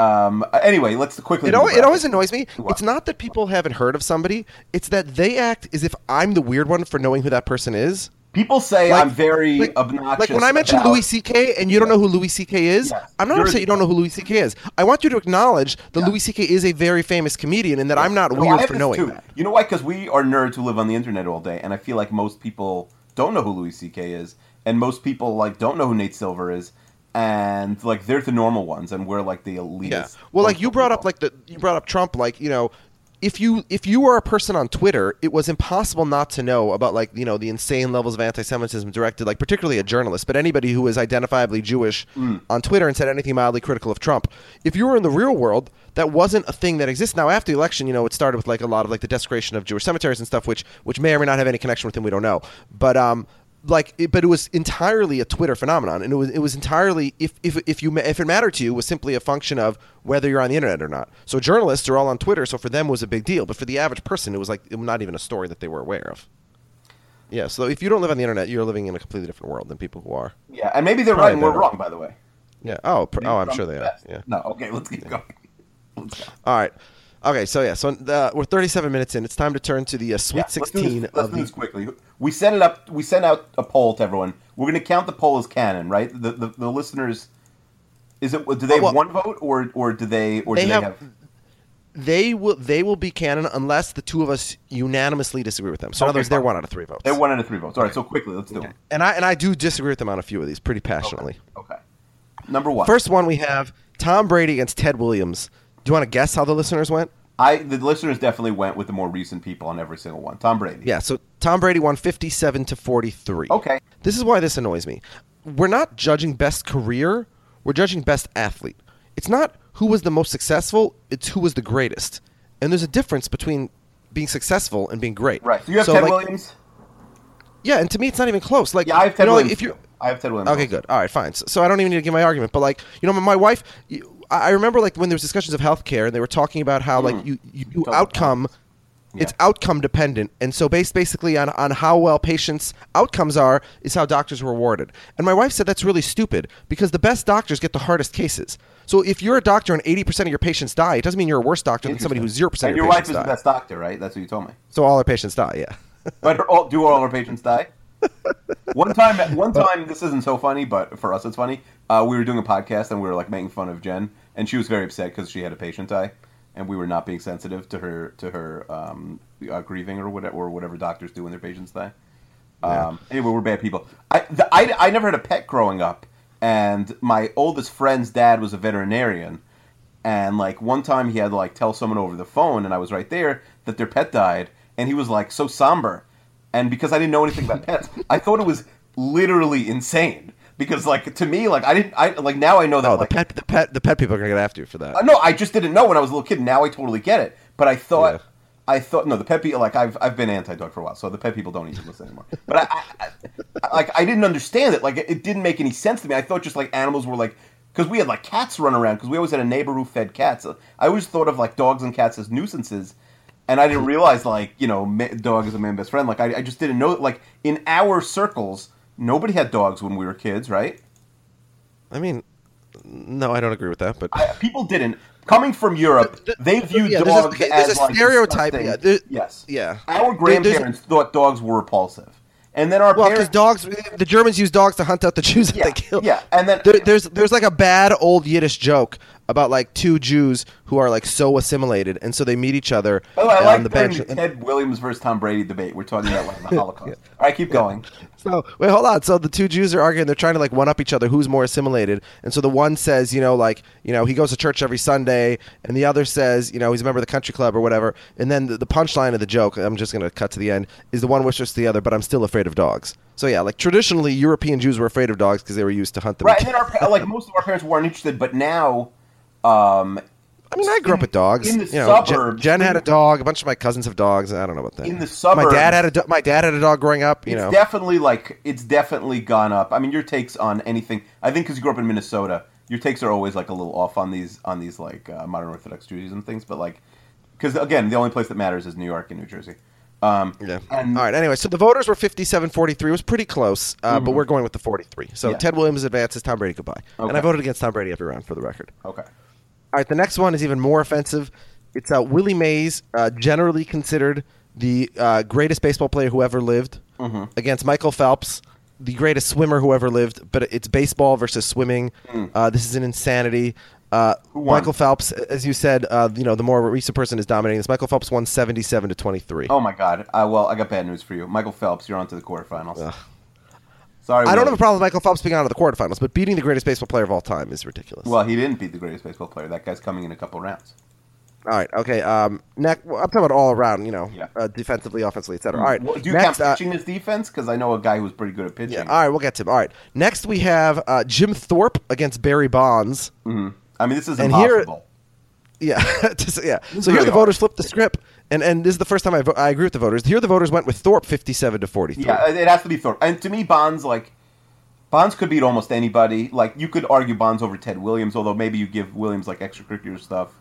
Um, anyway, let's quickly... It, al- it always annoys me. Wow. It's not that people haven't heard of somebody, it's that they act as if I'm the weird one for knowing who that person is. People say like, I'm very like, obnoxious. Like when I mentioned about, Louis C K and you yeah. don't know who Louis C K is, yes. I'm not upset you don't know who Louis C K is. I want you to acknowledge that yeah. Louis C K is a very famous comedian and that yeah. I'm not no, weird for knowing too. That. You know why? Because we are nerds who live on the internet all day, and I feel like most people don't know who Louis C K is, and most people like don't know who Nate Silver is. And like they're the normal ones, and we're like the elitist. Yeah. Well, like you brought people. up like the you brought up Trump, like you know. If you if you were a person on Twitter, it was impossible not to know about like you know the insane levels of anti-Semitism directed like particularly at journalists, but anybody who is identifiably Jewish mm. on Twitter and said anything mildly critical of Trump. If you were in the real world, that wasn't a thing that exists. Now after the election, you know, it started with like a lot of like the desecration of Jewish cemeteries and stuff, which which may or may not have any connection with him. We don't know, but um. Like, it, but it was entirely a Twitter phenomenon, and it was it was entirely if if if you if it mattered to you, it was simply a function of whether you're on the internet or not. So journalists are all on Twitter, so for them it was a big deal, but for the average person, it was like it was not even a story that they were aware of. Yeah, so if you don't live on the internet, you're living in a completely different world than people who are. Yeah, and maybe they're Probably right and we're wrong, wrong, by the way. Yeah. Oh, pr- oh, I'm sure they are. Yeah. No. Okay, let's keep yeah. going. Let's go. All right. Okay, so yeah, so uh, we're thirty-seven minutes in. It's time to turn to the uh, Sweet yeah, sixteen. Let's do this, let's of do this the... quickly. We set it up. We sent out a poll to everyone. We're going to count the poll as canon, right? The the, the listeners, is it? Do they have oh, well, one vote, or or do they or they do they have, have? They will they will be canon unless the two of us unanimously disagree with them. So okay, in other words, they're one out of three votes. They're one out of three votes. All right, so quickly, let's do okay. it. And I and I do disagree with them on a few of these pretty passionately. Okay. okay. Number one. First one we have Tom Brady against Ted Williams. Do you want to guess how the listeners went? I the listeners definitely went with the more recent people on every single one. Tom Brady. Yeah, so Tom Brady won fifty-seven to forty-three. Okay. This is why this annoys me. We're not judging best career. We're judging best athlete. It's not who was the most successful. It's who was the greatest. And there's a difference between being successful and being great. Right. So you have so Ted like, Williams? Yeah, and to me, it's not even close. Like, yeah, I have Ted you know, Williams. Like if you, I have Ted Williams. Okay, good. All right, fine. So, so I don't even need to give my argument. But, like, you know, my wife... You, I remember like when there was discussions of healthcare and they were talking about how like you, you, you outcome, yeah. it's outcome dependent. And so based basically on, on how well patients' outcomes are is how doctors are rewarded. And my wife said that's really stupid because the best doctors get the hardest cases. So if you're a doctor and eighty percent of your patients die, it doesn't mean you're a worse doctor than somebody who's zero percent of your patients die. And your wife is the best doctor, right? That's what you told me. So all our patients die, yeah. But are all, do all our patients die? One time, at one time, this isn't so funny, but for us it's funny. Uh, we were doing a podcast and we were like making fun of Jen, and she was very upset because she had a patient die, and we were not being sensitive to her to her um, uh, grieving or whatever, or whatever doctors do when their patients die. Yeah. Um, anyway, we're bad people. I, the, I I never had a pet growing up, and my oldest friend's dad was a veterinarian, and like one time he had to like tell someone over the phone, and I was right there, that their pet died, and he was like so somber. And because I didn't know anything about pets, I thought it was literally insane. Because, like, to me, like, I didn't, I like, now I know that. Oh, the, like, pet, the pet, the pet people are going to get after you for that. Uh, no, I just didn't know when I was a little kid. Now I totally get it. But I thought, yeah. I thought, no, the pet people, like, I've, I've been anti-dog for a while, so the pet people don't even listen anymore. But I, I, I, like, I didn't understand it. Like, it, it didn't make any sense to me. I thought just, like, animals were, like, because we had, like, cats run around, because we always had a neighbor who fed cats. I always thought of, like, dogs and cats as nuisances. And I didn't realize, like, you know, dog is a man's best friend. Like, I, I just didn't know. Like, in our circles, nobody had dogs when we were kids, right? I mean, no, I don't agree with that. But I, people didn't. Coming from Europe, the, the, they viewed yeah, dogs there's a, as there's a like stereotype. Yeah, there, yes. Yeah. Our grandparents there, thought dogs were repulsive. And then our well, parents... Well, because dogs... The Germans use dogs to hunt out the Jews yeah, that they kill. Yeah, and then... There, there's there's like a bad old Yiddish joke about like two Jews who are like so assimilated, and so they meet each other oh, I uh, like on the bench. And... Ted Williams versus Tom Brady debate. We're talking about like the Holocaust. Yeah. All right, keep going. So, wait, hold on. So the two Jews are arguing. They're trying to like one-up each other. Who's more assimilated? And so the one says, you know, like, you know, he goes to church every Sunday, and the other says, you know, he's a member of the country club or whatever. And then the, the punchline of the joke, I'm just going to cut to the end, is the one wishes to the other, but I'm still afraid of dogs. So yeah, like traditionally European Jews were afraid of dogs because they were used to hunt them. Right, and then our, like most of our parents weren't interested, but now, um, I mean, I grew in, up with dogs. In the you know, suburbs, Jen, Jen had a dog. A bunch of my cousins have dogs. I don't know about that. In the suburbs, my dad had a do- my dad had a dog growing up. You it's know, definitely like it's definitely gone up. I mean, your takes on anything, I think, because you grew up in Minnesota, your takes are always like a little off on these on these like uh, modern Orthodox Judaism things. But like, because again, the only place that matters is New York and New Jersey. Um, yeah. And, all right. Anyway, so the voters were fifty-seven forty-three. It was pretty close, uh, mm-hmm. but we're going with the forty-three. So yeah. Ted Williams advances. Tom Brady goodbye. Okay. And I voted against Tom Brady every round for the record. Okay. All right. The next one is even more offensive. It's uh, Willie Mays, uh, generally considered the uh, greatest baseball player who ever lived, mm-hmm. against Michael Phelps, the greatest swimmer who ever lived. But it's baseball versus swimming. Mm. Uh, this is an insanity. Uh, Michael Phelps, as you said, uh, you know, the more recent person is dominating this. Michael Phelps won seventy-seven to twenty-three. Oh my God! Uh, well, I got bad news for you, Michael Phelps. You're on to the quarterfinals. Ugh. Sorry, I Willie. Don't have a problem with Michael Phelps being on to the quarterfinals, but beating the greatest baseball player of all time is ridiculous. Well, he didn't beat the greatest baseball player. That guy's coming in a couple rounds. All right. Okay. Um, next, well, I'm talking about all around. You know, yeah. uh, defensively, offensively, et cetera. All right. Well, do you next, count pitching uh, as defense? Because I know a guy who was pretty good at pitching. Yeah. All right. We'll get to him. All right. Next, we have uh, Jim Thorpe against Barry Bonds. Mm-hmm. I mean, this is and impossible. Here, yeah, just, yeah. This so here the voters flipped the script, and, and this is the first time I, vo- I agree with the voters. Here the voters went with Thorpe, fifty-seven to forty-three. Yeah, it has to be Thorpe. And to me, Bonds like Bonds could beat almost anybody. Like you could argue Bonds over Ted Williams, although maybe you give Williams like extracurricular stuff.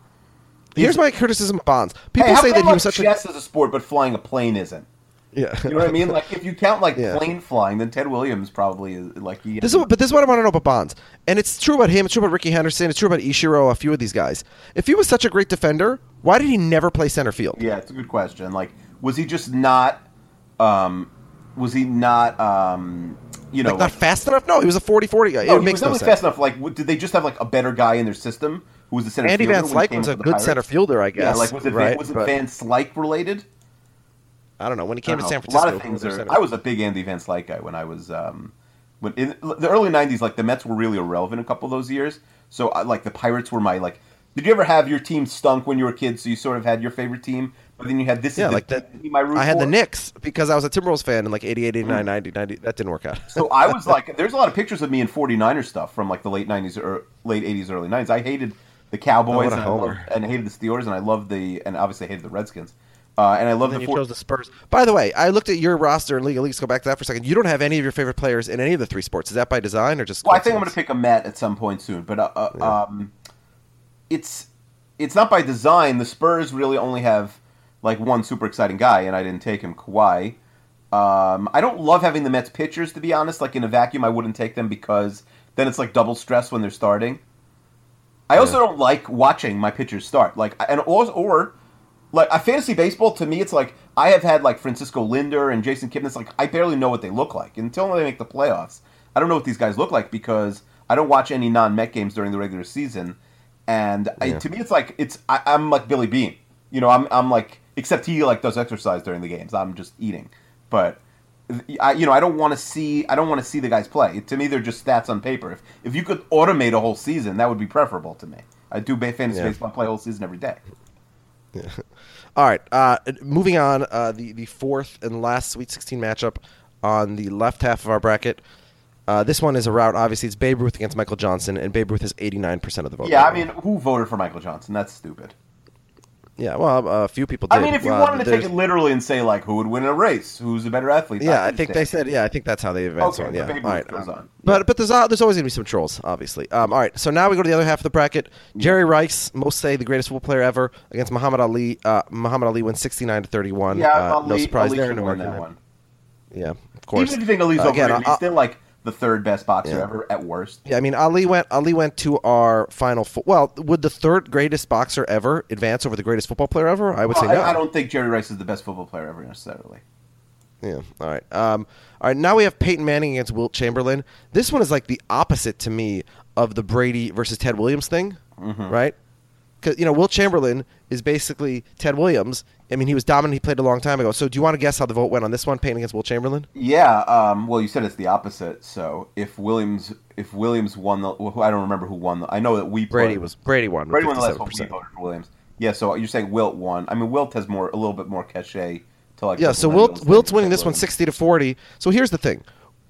He's, Here's my criticism of Bonds. People hey, say that he was such a chess is a sport, but flying a plane isn't. Yeah, you know what I mean. Like if you count like yeah. plane flying, then Ted Williams probably is like. He this is what, but this is what I want to know about Bonds, and it's true about him. It's true about Rickey Henderson. It's true about Ichiro. A few of these guys. If he was such a great defender, why did he never play center field? Yeah, it's a good question. Like, was he just not? Um, was he not? Um, you know, like not like, fast enough? No, he was a forty-forty guy. No, it he makes was no sense. Fast enough. Like, did they just have like a better guy in their system who was the center? Andy Van Slyke was a good Pirates? Center fielder, I guess. Yeah, like was it right? was it but... Van Slyke related? I don't know. When he came to San Francisco, a lot of things are, I was a big Andy Van Slyke guy when I was um, when in the early nineties. Like the Mets were really irrelevant a couple of those years. So I, like the Pirates were my like. Did you ever have your team stunk when you were a kid? So you sort of had your favorite team, but then you had this. Yeah, is like the, that. My root I had for. The Knicks because I was a Timberwolves fan in like eighty-eight, eighty-nine, mm-hmm. ninety, ninety. That didn't work out. So I was like, there's a lot of pictures of me in forty-niner stuff from like the late nineties or late eighties, early nineties. I hated the Cowboys oh, and, I loved, and I hated the Steelers, and I loved the and obviously I hated the Redskins. Uh, and I love and the you four- chose the Spurs. By the way, I looked at your roster in League of Leagues. Go back to that for a second. You don't have any of your favorite players in any of the three sports. Is that by design or just? Well, I think I'm going to pick a Met at some point soon, but uh, uh, yeah. um, it's it's not by design. The Spurs really only have like one super exciting guy, and I didn't take him, Kawhi. Um, I don't love having the Mets pitchers, to be honest. Like in a vacuum, I wouldn't take them because then it's like double stress when they're starting. I also yeah. don't like watching my pitchers start. Like and or. or like I fantasy baseball to me, it's like I have had like Francisco Linder and Jason Kipnis. Like I barely know what they look like until they make the playoffs. I don't know what these guys look like because I don't watch any non-Met games during the regular season. And yeah. I, to me, it's like it's I, I'm like Billy Beane. You know, I'm I'm like except he like does exercise during the games. I'm just eating, but. I, you know, I don't want to see. I don't want to see the guys play. To me, they're just stats on paper. If if you could automate a whole season, that would be preferable to me. I do fantasy yeah. baseball, play a whole season every day. Yeah. All right. Uh, moving on. Uh, the the fourth and last Sweet sixteen matchup on the left half of our bracket. Uh, this one is a rout. Obviously, it's Babe Ruth against Michael Johnson, and Babe Ruth has eighty-nine percent of the vote. Yeah, I mean, who voted for Michael Johnson? That's stupid. Yeah, well, a few people did. I mean, if you well, wanted to take it literally and say, like, who would win in a race? Who's a better athlete? Yeah, I think they said, yeah, I think that's how they advance okay, on. Yeah, all right. Goes on. But, but there's uh, there's always going to be some trolls, obviously. Um, all right, so now we go to the other half of the bracket. Jerry Rice, most say the greatest football player ever, against Muhammad Ali. Uh, Muhammad Ali wins sixty-nine to thirty-one. Yeah, uh, Ali, no surprise Ali there. No win that one. Yeah, of course. Even if you think Ali's uh, again, overrated, uh, he's still, like, the third best boxer yeah. ever at worst. Yeah, I mean, Ali went Ali went to our final fo- – well, would the third greatest boxer ever advance over the greatest football player ever? I would well, say no. I, I don't think Jerry Rice is the best football player ever necessarily. Yeah, all right. Um, all right, now we have Peyton Manning against Wilt Chamberlain. This one is like the opposite to me of the Brady versus Ted Williams thing, mm-hmm. right? Because, you know, Wilt Chamberlain is basically Ted Williams. I mean, he was dominant. He played a long time ago. So do you want to guess how the vote went on this one, Peyton against Wilt Chamberlain? Yeah. Um, well, you said it's the opposite. So if Williams if Williams won the well, – I don't remember who won. The, I know that we – Brady was Brady won. Brady won the last one. We voted for Williams. Yeah, so you're saying Wilt won. I mean, Wilt has more a little bit more cachet. To like yeah, so Wilt, Wilt's winning this one sixty to forty. So here's the thing.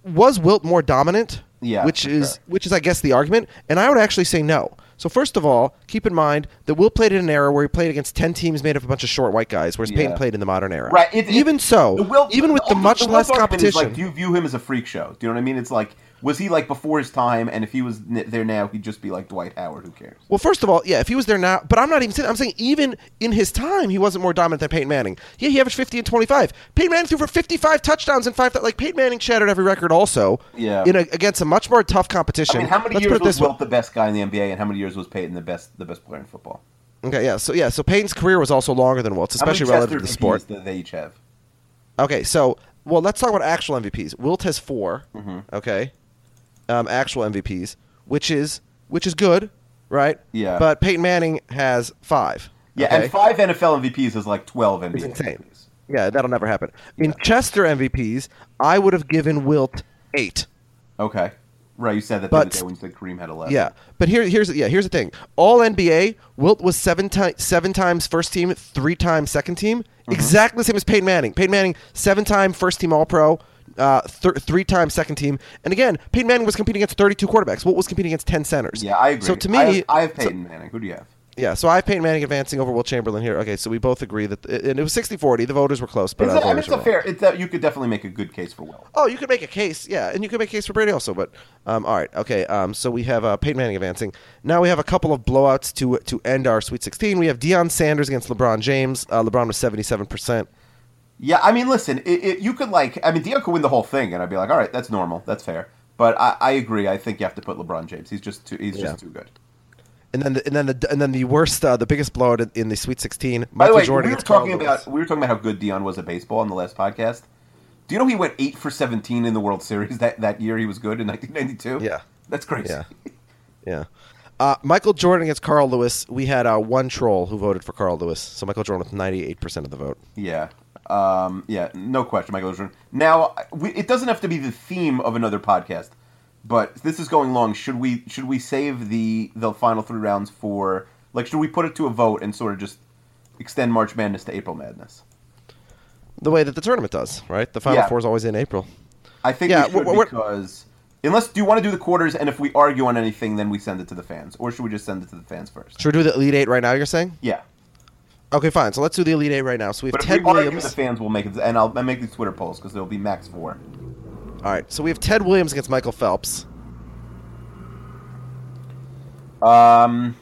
Was Wilt more dominant? Yeah, which is sure. which is I guess the argument, and I would actually say no. So first of all, keep in mind that Will played in an era where he played against ten teams made up of a bunch of short white guys, whereas yeah. Peyton played in the modern era. Right. It, even it, so, Will, even with the, the much the less competition, like, do you view him as a freak show? Do you know what I mean? It's like, was he like before his time? And if he was there now, he'd just be like Dwight Howard. Who cares? Well, first of all, yeah, if he was there now, but I'm not even saying. I'm saying even in his time, he wasn't more dominant than Peyton Manning. Yeah, he averaged fifty and twenty-five. Peyton Manning threw for fifty-five touchdowns and five. Like Peyton Manning shattered every record. Also, yeah, in a, against a much more tough competition. I mean, how many Let's years was Wilt the best guy in the N B A, and how many years was Peyton the best the best player in football? Okay, yeah, so yeah, so Peyton's career was also longer than Wilt's, especially relative to the sport. How many Chester M V Ps did they each have? Okay, so. Well, let's talk about actual M V Ps. Wilt has four, mm-hmm. okay, um, actual M V Ps, which is which is good, right? Yeah. But Peyton Manning has five. Yeah, okay? And five N F L M V Ps is like twelve N B A. It's insane. M V Ps. Yeah, that'll never happen. In yeah. Chester M V Ps, I would have given Wilt eight. Okay. Right, you said that but, the other day when you said Kareem had eleven. Yeah, but here, here's yeah, here's the thing. All N B A, Wilt was seven, ti- seven times first team, three times second team. Mm-hmm. Exactly the same as Peyton Manning. Peyton Manning, seven-time first-team All-Pro, uh, th- three-time second-team. And again, Peyton Manning was competing against thirty-two quarterbacks. Wilt was competing against ten centers. Yeah, I agree. So to me, I have, I have Peyton so, Manning. Who do you have? Yeah, so I have Peyton Manning advancing over Wilt Chamberlain here. Okay, so we both agree that, and it was sixty forty. The voters were close, but uh, it's a fair. It's a, you could definitely make a good case for Wilt. Oh, you could make a case, yeah, and you could make a case for Brady also. But um, all right, okay. Um, so we have uh, Peyton Manning advancing. Now we have a couple of blowouts to to end our Sweet sixteen. We have Deion Sanders against LeBron James. Uh, LeBron was seventy-seven percent. Yeah, I mean, listen, it, it, you could like, I mean, Deion could win the whole thing, and I'd be like, all right, that's normal, that's fair. But I, I agree. I think you have to put LeBron James. He's just too. He's yeah. just too good. And then, the, and then the and then the worst, uh, the biggest blowout in, in the Sweet sixteen. Michael By the way, Jordan we were talking about we were talking about how good Deion was at baseball on the last podcast. Do you know he went eight for seventeen in the World Series that, that year? He was good in nineteen ninety-two. Yeah, that's crazy. Yeah, yeah. Uh, Michael Jordan against Carl Lewis. We had uh, one troll who voted for Carl Lewis, so Michael Jordan with ninety-eight percent of the vote. Yeah, um, yeah, no question, Michael Jordan. Now, we, it doesn't have to be the theme of another podcast. But this is going long. Should we should we save the, the final three rounds for like should we put it to a vote and sort of just extend March Madness to April Madness? The way that the tournament does, right? The final yeah. four is always in April. I think yeah, we should we're, because we're, unless do you want to do the quarters and if we argue on anything then we send it to the fans or should we just send it to the fans first? Should we do the Elite Eight right now? You're saying? Yeah. Okay, fine. So let's do the Elite Eight right now. So we have but Ted if we Williams. Argue, the fans will make it, and I'll, I'll make these Twitter polls because there will be max four. All right, so we have Ted Williams against Michael Phelps. Um,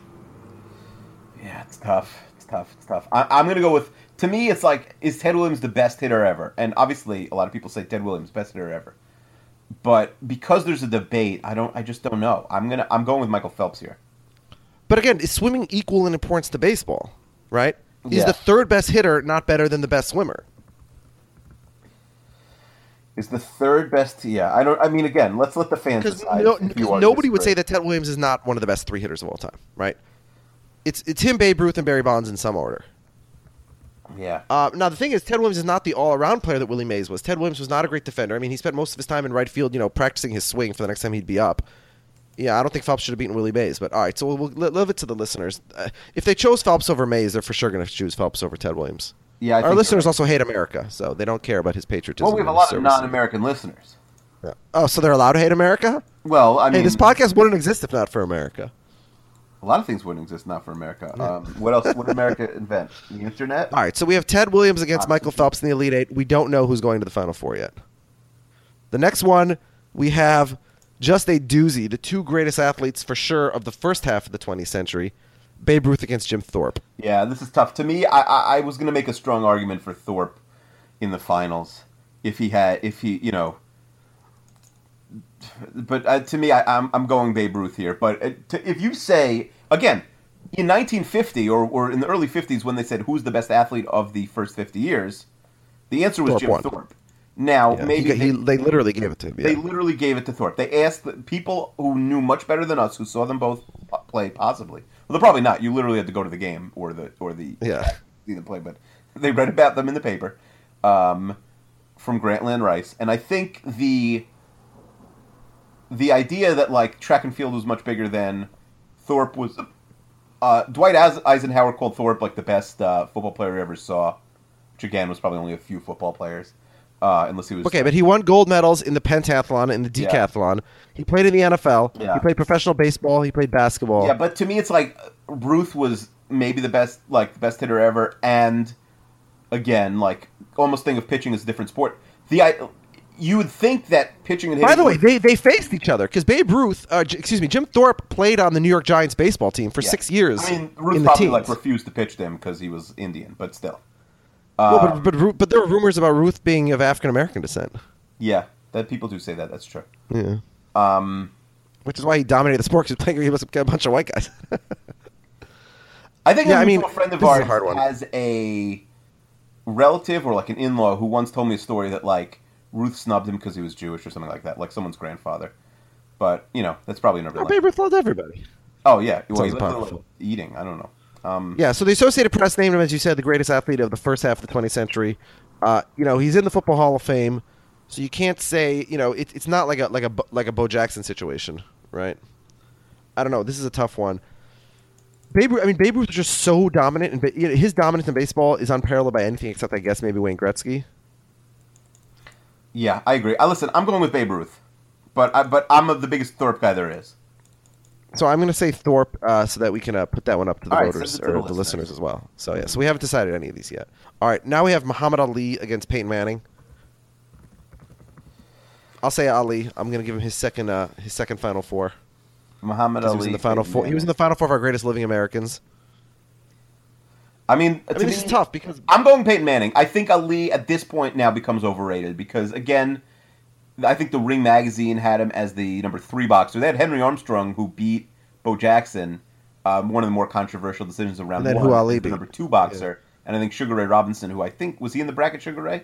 yeah, it's tough. It's tough. It's tough. I, I'm going to go with, to me, it's like, is Ted Williams the best hitter ever? And obviously, a lot of people say Ted Williams, best hitter ever. But because there's a debate, I don't. I just don't know. I'm gonna. I'm going with Michael Phelps here. But again, is swimming equal in importance to baseball? Right? He's yeah. the third best hitter, not better than the best swimmer. Is the third best? Yeah, I don't. I mean, again, let's let the fans decide. No, nobody would say that Ted Williams is not one of the best three hitters of all time, right? It's it's him, Babe Ruth, and Barry Bonds in some order. Yeah. Uh, now the thing is, Ted Williams is not the all-around player that Willie Mays was. Ted Williams was not a great defender. I mean, he spent most of his time in right field, you know, practicing his swing for the next time he'd be up. Yeah, I don't think Phelps should have beaten Willie Mays, but all right. So we'll, we'll leave it to the listeners. Uh, if they chose Phelps over Mays, they're for sure going to choose Phelps over Ted Williams. Yeah, I our listeners right. also hate America, so they don't care about his patriotism. Well, we have a lot of non-American listeners. Yeah. Oh, so they're allowed to hate America? Well, I mean, hey, this podcast wouldn't exist if not for America. A lot of things wouldn't exist not for America. Yeah. Um, what else would America invent? The internet? All right, so we have Ted Williams against Michael Phelps in the Elite Eight. We don't know who's going to the Final Four yet. The next one, we have just a doozy, the two greatest athletes for sure of the first half of the twentieth century. Babe Ruth against Jim Thorpe. Yeah, this is tough. To me, I, I, I was going to make a strong argument for Thorpe in the finals if he had, if he, you know. But uh, to me, I, I'm I'm going Babe Ruth here. But uh, to, if you say again in nineteen fifty or, or in the early fifties when they said who's the best athlete of the first fifty years, the answer was Thorpe Jim won. Thorpe. Now yeah, maybe he, they, he, they literally gave it to him. Yeah. They literally gave it to Thorpe. They asked the people who knew much better than us, who saw them both play, possibly. Well, they're probably not. You literally had to go to the game or the or the yeah the play, but they read about them in the paper um, from Grantland Rice, and I think the the idea that like track and field was much bigger than Thorpe was. Uh, Dwight Eisenhower called Thorpe like the best uh, football player he ever saw, which again was probably only a few football players. Uh, unless he was okay, but he won gold medals in the pentathlon and the decathlon. Yeah. He played in the N F L. Yeah. He played professional baseball. He played basketball. Yeah, but to me, it's like Ruth was maybe the best, like the best hitter ever. And again, like almost think of pitching as a different sport. The I, you would think that pitching and hitting. By the way, they they faced each other because Babe Ruth, uh, j- excuse me, Jim Thorpe played on the New York Giants baseball team for yeah. six years. I mean, Ruth in probably the like refused to pitch them because he was Indian, but still. Um, well, but, but but there were rumors about Ruth being of African American descent. Yeah, that people do say that. That's true. Yeah. Um, which is why he dominated the sport. Because playing, he was a bunch of white guys. I think yeah, I mean, a friend of ours a has a relative or like an in-law who once told me a story that like Ruth snubbed him because he was Jewish or something like that, like someone's grandfather. But you know, that's probably never. Oh, Babe Ruth loved everybody. Oh yeah, well, he loved eating. I don't know. Um, yeah, so the Associated Press named him, as you said, the greatest athlete of the first half of the twentieth century. Uh, you know, he's in the Football Hall of Fame, so you can't say, you know, it, it's not like a like a like a Bo Jackson situation, right? I don't know. This is a tough one. Babe, I mean, Babe Ruth was just so dominant, and you know, his dominance in baseball is unparalleled by anything except, I guess, maybe Wayne Gretzky. Yeah, I agree. I listen. I'm going with Babe Ruth, but I, but I'm the biggest Thorpe guy there is. So I'm going to say Thorpe uh, so that we can uh, put that one up to the All voters right, so or the listeners. the listeners as well. So, yeah. So we haven't decided any of these yet. All right. Now we have Muhammad Ali against Peyton Manning. I'll say Ali. I'm going to give him his second uh, his second Final Four. Muhammad Ali. He was in the Final Peyton Four. Manning. He was in the Final Four of our greatest living Americans. I mean, I mean this is tough because I'm going Peyton Manning. I think Ali at this point now becomes overrated because, again, I think the Ring magazine had him as the number three boxer. They had Henry Armstrong, who beat Bo Jackson, um, one of the more controversial decisions of round and then one, who Ali the number two boxer. Yeah. And I think Sugar Ray Robinson, who I think, was he in the bracket, Sugar Ray?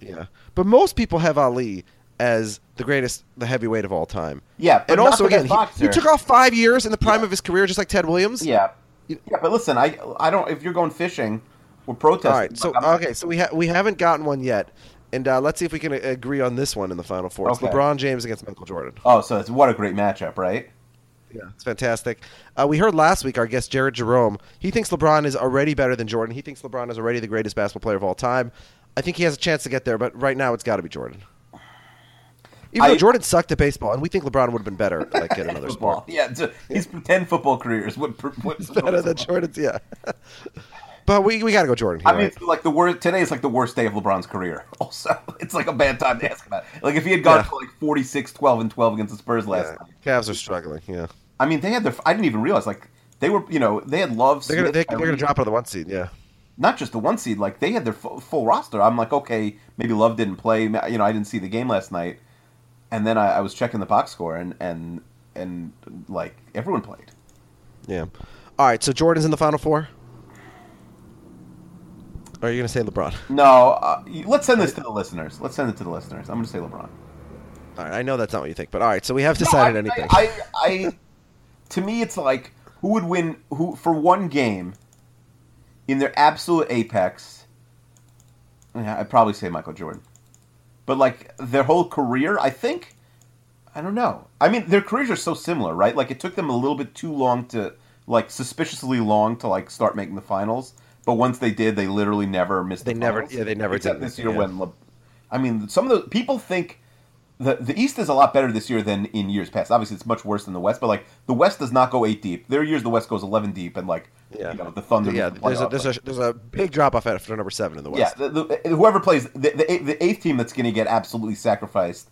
Yeah. But most people have Ali as the greatest, the heavyweight of all time. Yeah, but and not also, the again, best he, he took off five years in the prime yeah. of his career, just like Ted Williams. Yeah. Yeah, but listen, I I don't. If you're going fishing, we're protesting. All right, so, okay, so we ha- we haven't gotten one yet. And uh, let's see if we can agree on this one in the Final Four. It's okay. LeBron James against Michael Jordan. Oh, so it's, what a great matchup, right? Yeah, it's fantastic. Uh, we heard last week our guest Jared Jerome. He thinks LeBron is already better than Jordan. He thinks LeBron is already the greatest basketball player of all time. I think he has a chance to get there, but right now it's got to be Jordan. Even though I, Jordan sucked at baseball, and we think LeBron would have been better like, at another sport. Yeah, his yeah. ten football careers would be better than Jordan's, yeah. But we we got to go Jordan here, I mean, right? It's like the worst, today is like the worst day of LeBron's career. Also, it's like a bad time to ask about it. Like if he had gone yeah. for like forty-six, twelve, and twelve against the Spurs last yeah. night. Cavs are struggling, yeah. I mean, they had their – I didn't even realize. Like they were – you know, they had Love. They're going to drop out of the one seed, yeah. Not just the one seed. Like they had their full, full roster. I'm like, okay, maybe Love didn't play. You know, I didn't see the game last night. And then I, I was checking the box score, and, and, and like everyone played. Yeah. All right, so Jordan's in the Final Four? Or are you going to say LeBron? No. Uh, let's send this to the listeners. Let's send it to the listeners. I'm going to say LeBron. All right. I know that's not what you think, but all right. So we have decided no, I, anything. I, I, I, to me, it's like who would win who for one game in their absolute apex. I'd probably say Michael Jordan. But, like, their whole career, I think, I don't know. I mean, their careers are so similar, right? Like, it took them a little bit too long to, like, suspiciously long to, like, start making the finals. But once they did, they literally never missed they the never, finals. Yeah, they never Except did. Except this year yeah. when, Le- I mean, some of the, people think the, the East is a lot better this year than in years past. Obviously, it's much worse than the West, but, like, the West does not go eight deep. There are years the West goes eleven deep, and, like, yeah. you know, the Thunder. Yeah, the there's, a, there's, a, there's a big drop-off after number seven in the West. Yeah, the, the, whoever plays, the, the, the eighth team that's going to get absolutely sacrificed,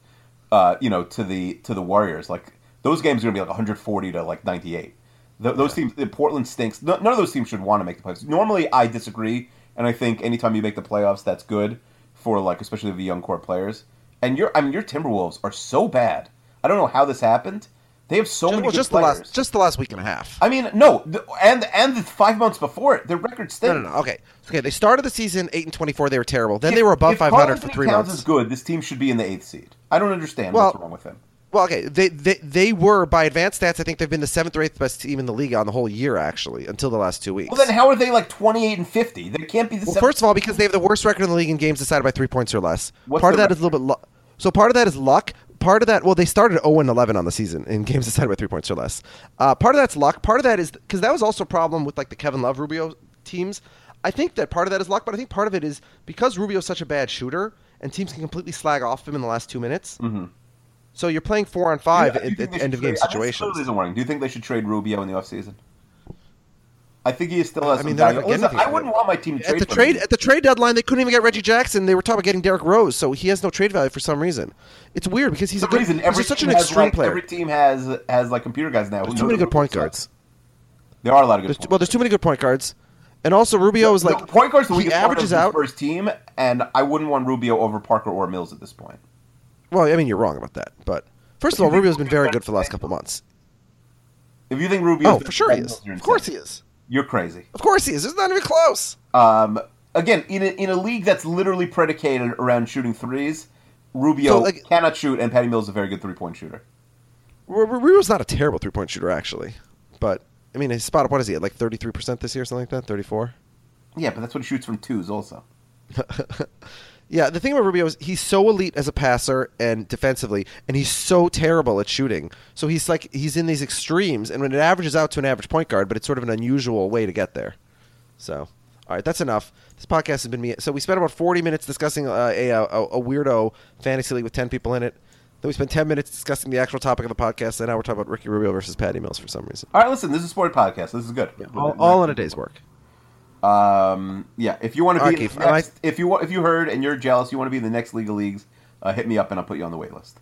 uh, you know, to the to the Warriors. Like, those games are going to be, like, one forty to, like, ninety-eight. The, those yeah. teams, Portland stinks. No, none of those teams should want to make the playoffs. Normally, I disagree, and I think anytime you make the playoffs, that's good for, like, especially the young core players. And your, I mean, your Timberwolves are so bad. I don't know how this happened. They have so just, many well, good just players. The last, just the last week and a half. I mean, no, and and the five months before it, their record stinks. No, no, no. Okay, okay. They started the season eight and twenty-four. They were terrible. Then if, they were above five hundred for three months. If Karl-Anthony Towns is good, this team should be in the eighth seed. I don't understand well, what's wrong with them. Well, okay, they, they they were, by advanced stats, I think they've been the seventh or eighth best team in the league on the whole year, actually, until the last two weeks. Well, then how are they, like, twenty-eight and fifty? They can't be the well, seventh. First of all, because they have the worst record in the league in games decided by three points or less. What's part of that record? Is a little bit luck. So part of that is luck. Part of that, well, they started oh and eleven on the season in games decided by three points or less. Uh, part of that's luck. Part of that is, because that was also a problem with, like, the Kevin Love Rubio teams. I think that part of that is luck, but I think part of it is because Rubio's such a bad shooter and teams can completely slag off him in the last two minutes. Mm-hmm. So you're playing four on five yeah, at the end of trade. Game situations. I mean, isn't working. Do you think they should trade Rubio in the offseason? I think he still has I mean, some value. Listen, I wouldn't want my team to trade for him. At the trade deadline, they couldn't even get Reggie Jackson. They were talking about getting Derrick Rose, so he has no trade value for some reason. It's weird because he's a good, reason, every such an extreme like, player. Every team has has like computer guys now. There's too many good point guards. There are a lot of good. There's, point well, there's too many good point guards, and also Rubio no, is like no, point guards. He averages out first team, and I wouldn't want Rubio over Parker or Mills at this point. Well, I mean, you're wrong about that. But first of all, Rubio's been very good for the last couple months. If you think Rubio, oh, for sure he is. Of course he is. You're crazy. Of course he is. It's not even close. Um, again, in a, in a league that's literally predicated around shooting threes, Rubio so, like, cannot shoot, and Patty Mills is a very good three-point shooter. Rubio's not a terrible three-point shooter, actually. But, I mean, his spot up, what is he at, like thirty-three percent this year or something like that? thirty-four? Yeah, but that's what he shoots from twos also. Yeah, the thing about Rubio is he's so elite as a passer and defensively, and he's so terrible at shooting. So he's like he's in these extremes, and when it averages out to an average point guard, but it's sort of an unusual way to get there. So, all right, that's enough. This podcast has been me. So we spent about forty minutes discussing uh, a, a a weirdo fantasy league with ten people in it. Then we spent ten minutes discussing the actual topic of the podcast, and now we're talking about Ricky Rubio versus Patty Mills for some reason. All right, listen, this is a sport podcast. This is good. Yeah, all, all in a day's work. Um. Yeah. If you want to be Archie, in the next, I... if you if you heard and you're jealous, you want to be in the next League of Leagues, uh, hit me up and I'll put you on the wait list.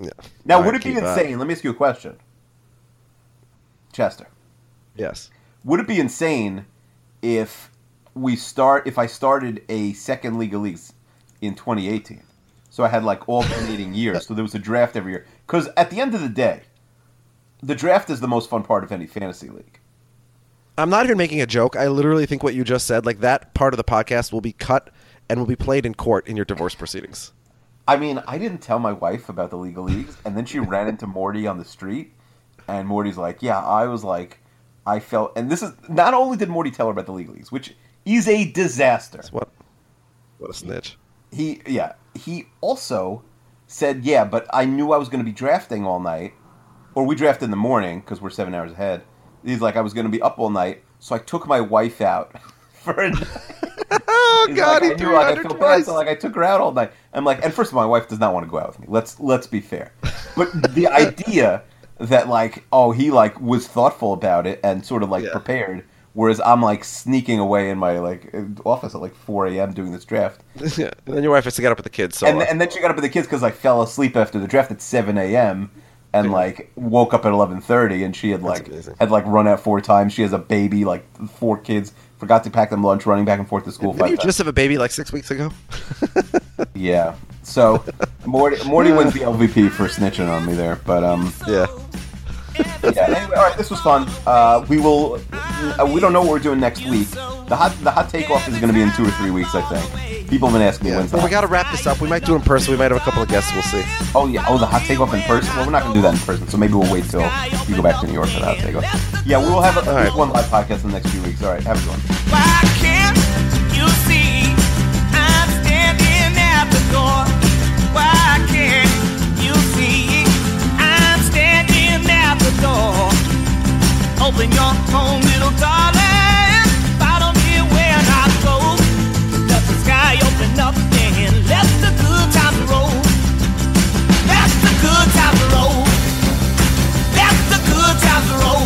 Yeah. Now, Archie, would it be insane? Uh... Let me ask you a question, Chester. Yes. Would it be insane if we start if I started a second League of Leagues in twenty eighteen? So I had like alternating years. So there was a draft every year. Because at the end of the day, the draft is the most fun part of any fantasy league. I'm not even making a joke. I literally think what you just said, like that part of the podcast will be cut and will be played in court in your divorce proceedings. I mean, I didn't tell my wife about the League of Leagues, and then she ran into Morty on the street, and Morty's like, yeah, I was like, I felt, and this is, not only did Morty tell her about the League of Leagues, which is a disaster. What, what a snitch. He, yeah, he also said, yeah, but I knew I was going to be drafting all night, or we draft in the morning because we're seven hours ahead. He's like, I was going to be up all night, so I took my wife out for a night. Oh, He's God, like, he threw like, her I feel bad, so like, I took her out all night. I'm like, and first of all, my wife does not want to go out with me. Let's let's be fair. But the idea that, like, oh, he, like, was thoughtful about it and sort of, like, yeah. prepared, whereas I'm, like, sneaking away in my, like, office at, like, four a.m. doing this draft. Yeah. And then your wife has to get up with the kids. So and, and then she got up with the kids because I fell asleep after the draft at seven a.m., and like woke up at eleven thirty, and she had like had like run out four times. She has a baby, like four kids. Forgot to pack them lunch, running back and forth to school. Did you times. Just have a baby like six weeks ago? Yeah. So Morty, Morty wins the L V P for snitching on me there, but um, yeah. Yeah. Anyway, all right, this was fun. Uh, we will we don't know what we're doing next week. The hot the hot takeoff is going to be in two or three weeks, I think. People have been asking me yeah. when's that. Well, we got to wrap this up. We might do it in person. We might have a couple of guests. We'll see. Oh, yeah. Oh, the hot takeoff in person? Well, we're not going to do that in person, so maybe we'll wait till you go back to New York for the hot takeoff. Yeah, we will have at least one live podcast in the next few weeks. All right. Have a good one. Why can't you see I'm standing at the door? Why can't you see I'm standing at the door? Open your home, little darling. Open up and let the good times roll. Let the good times roll.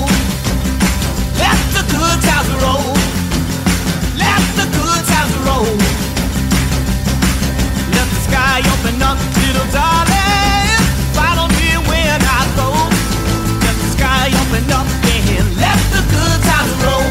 Let the good times roll. Let the good times roll. Let the good times roll. Let the sky open up, little darling. Follow me when I go. Let the sky open up and let the good times roll.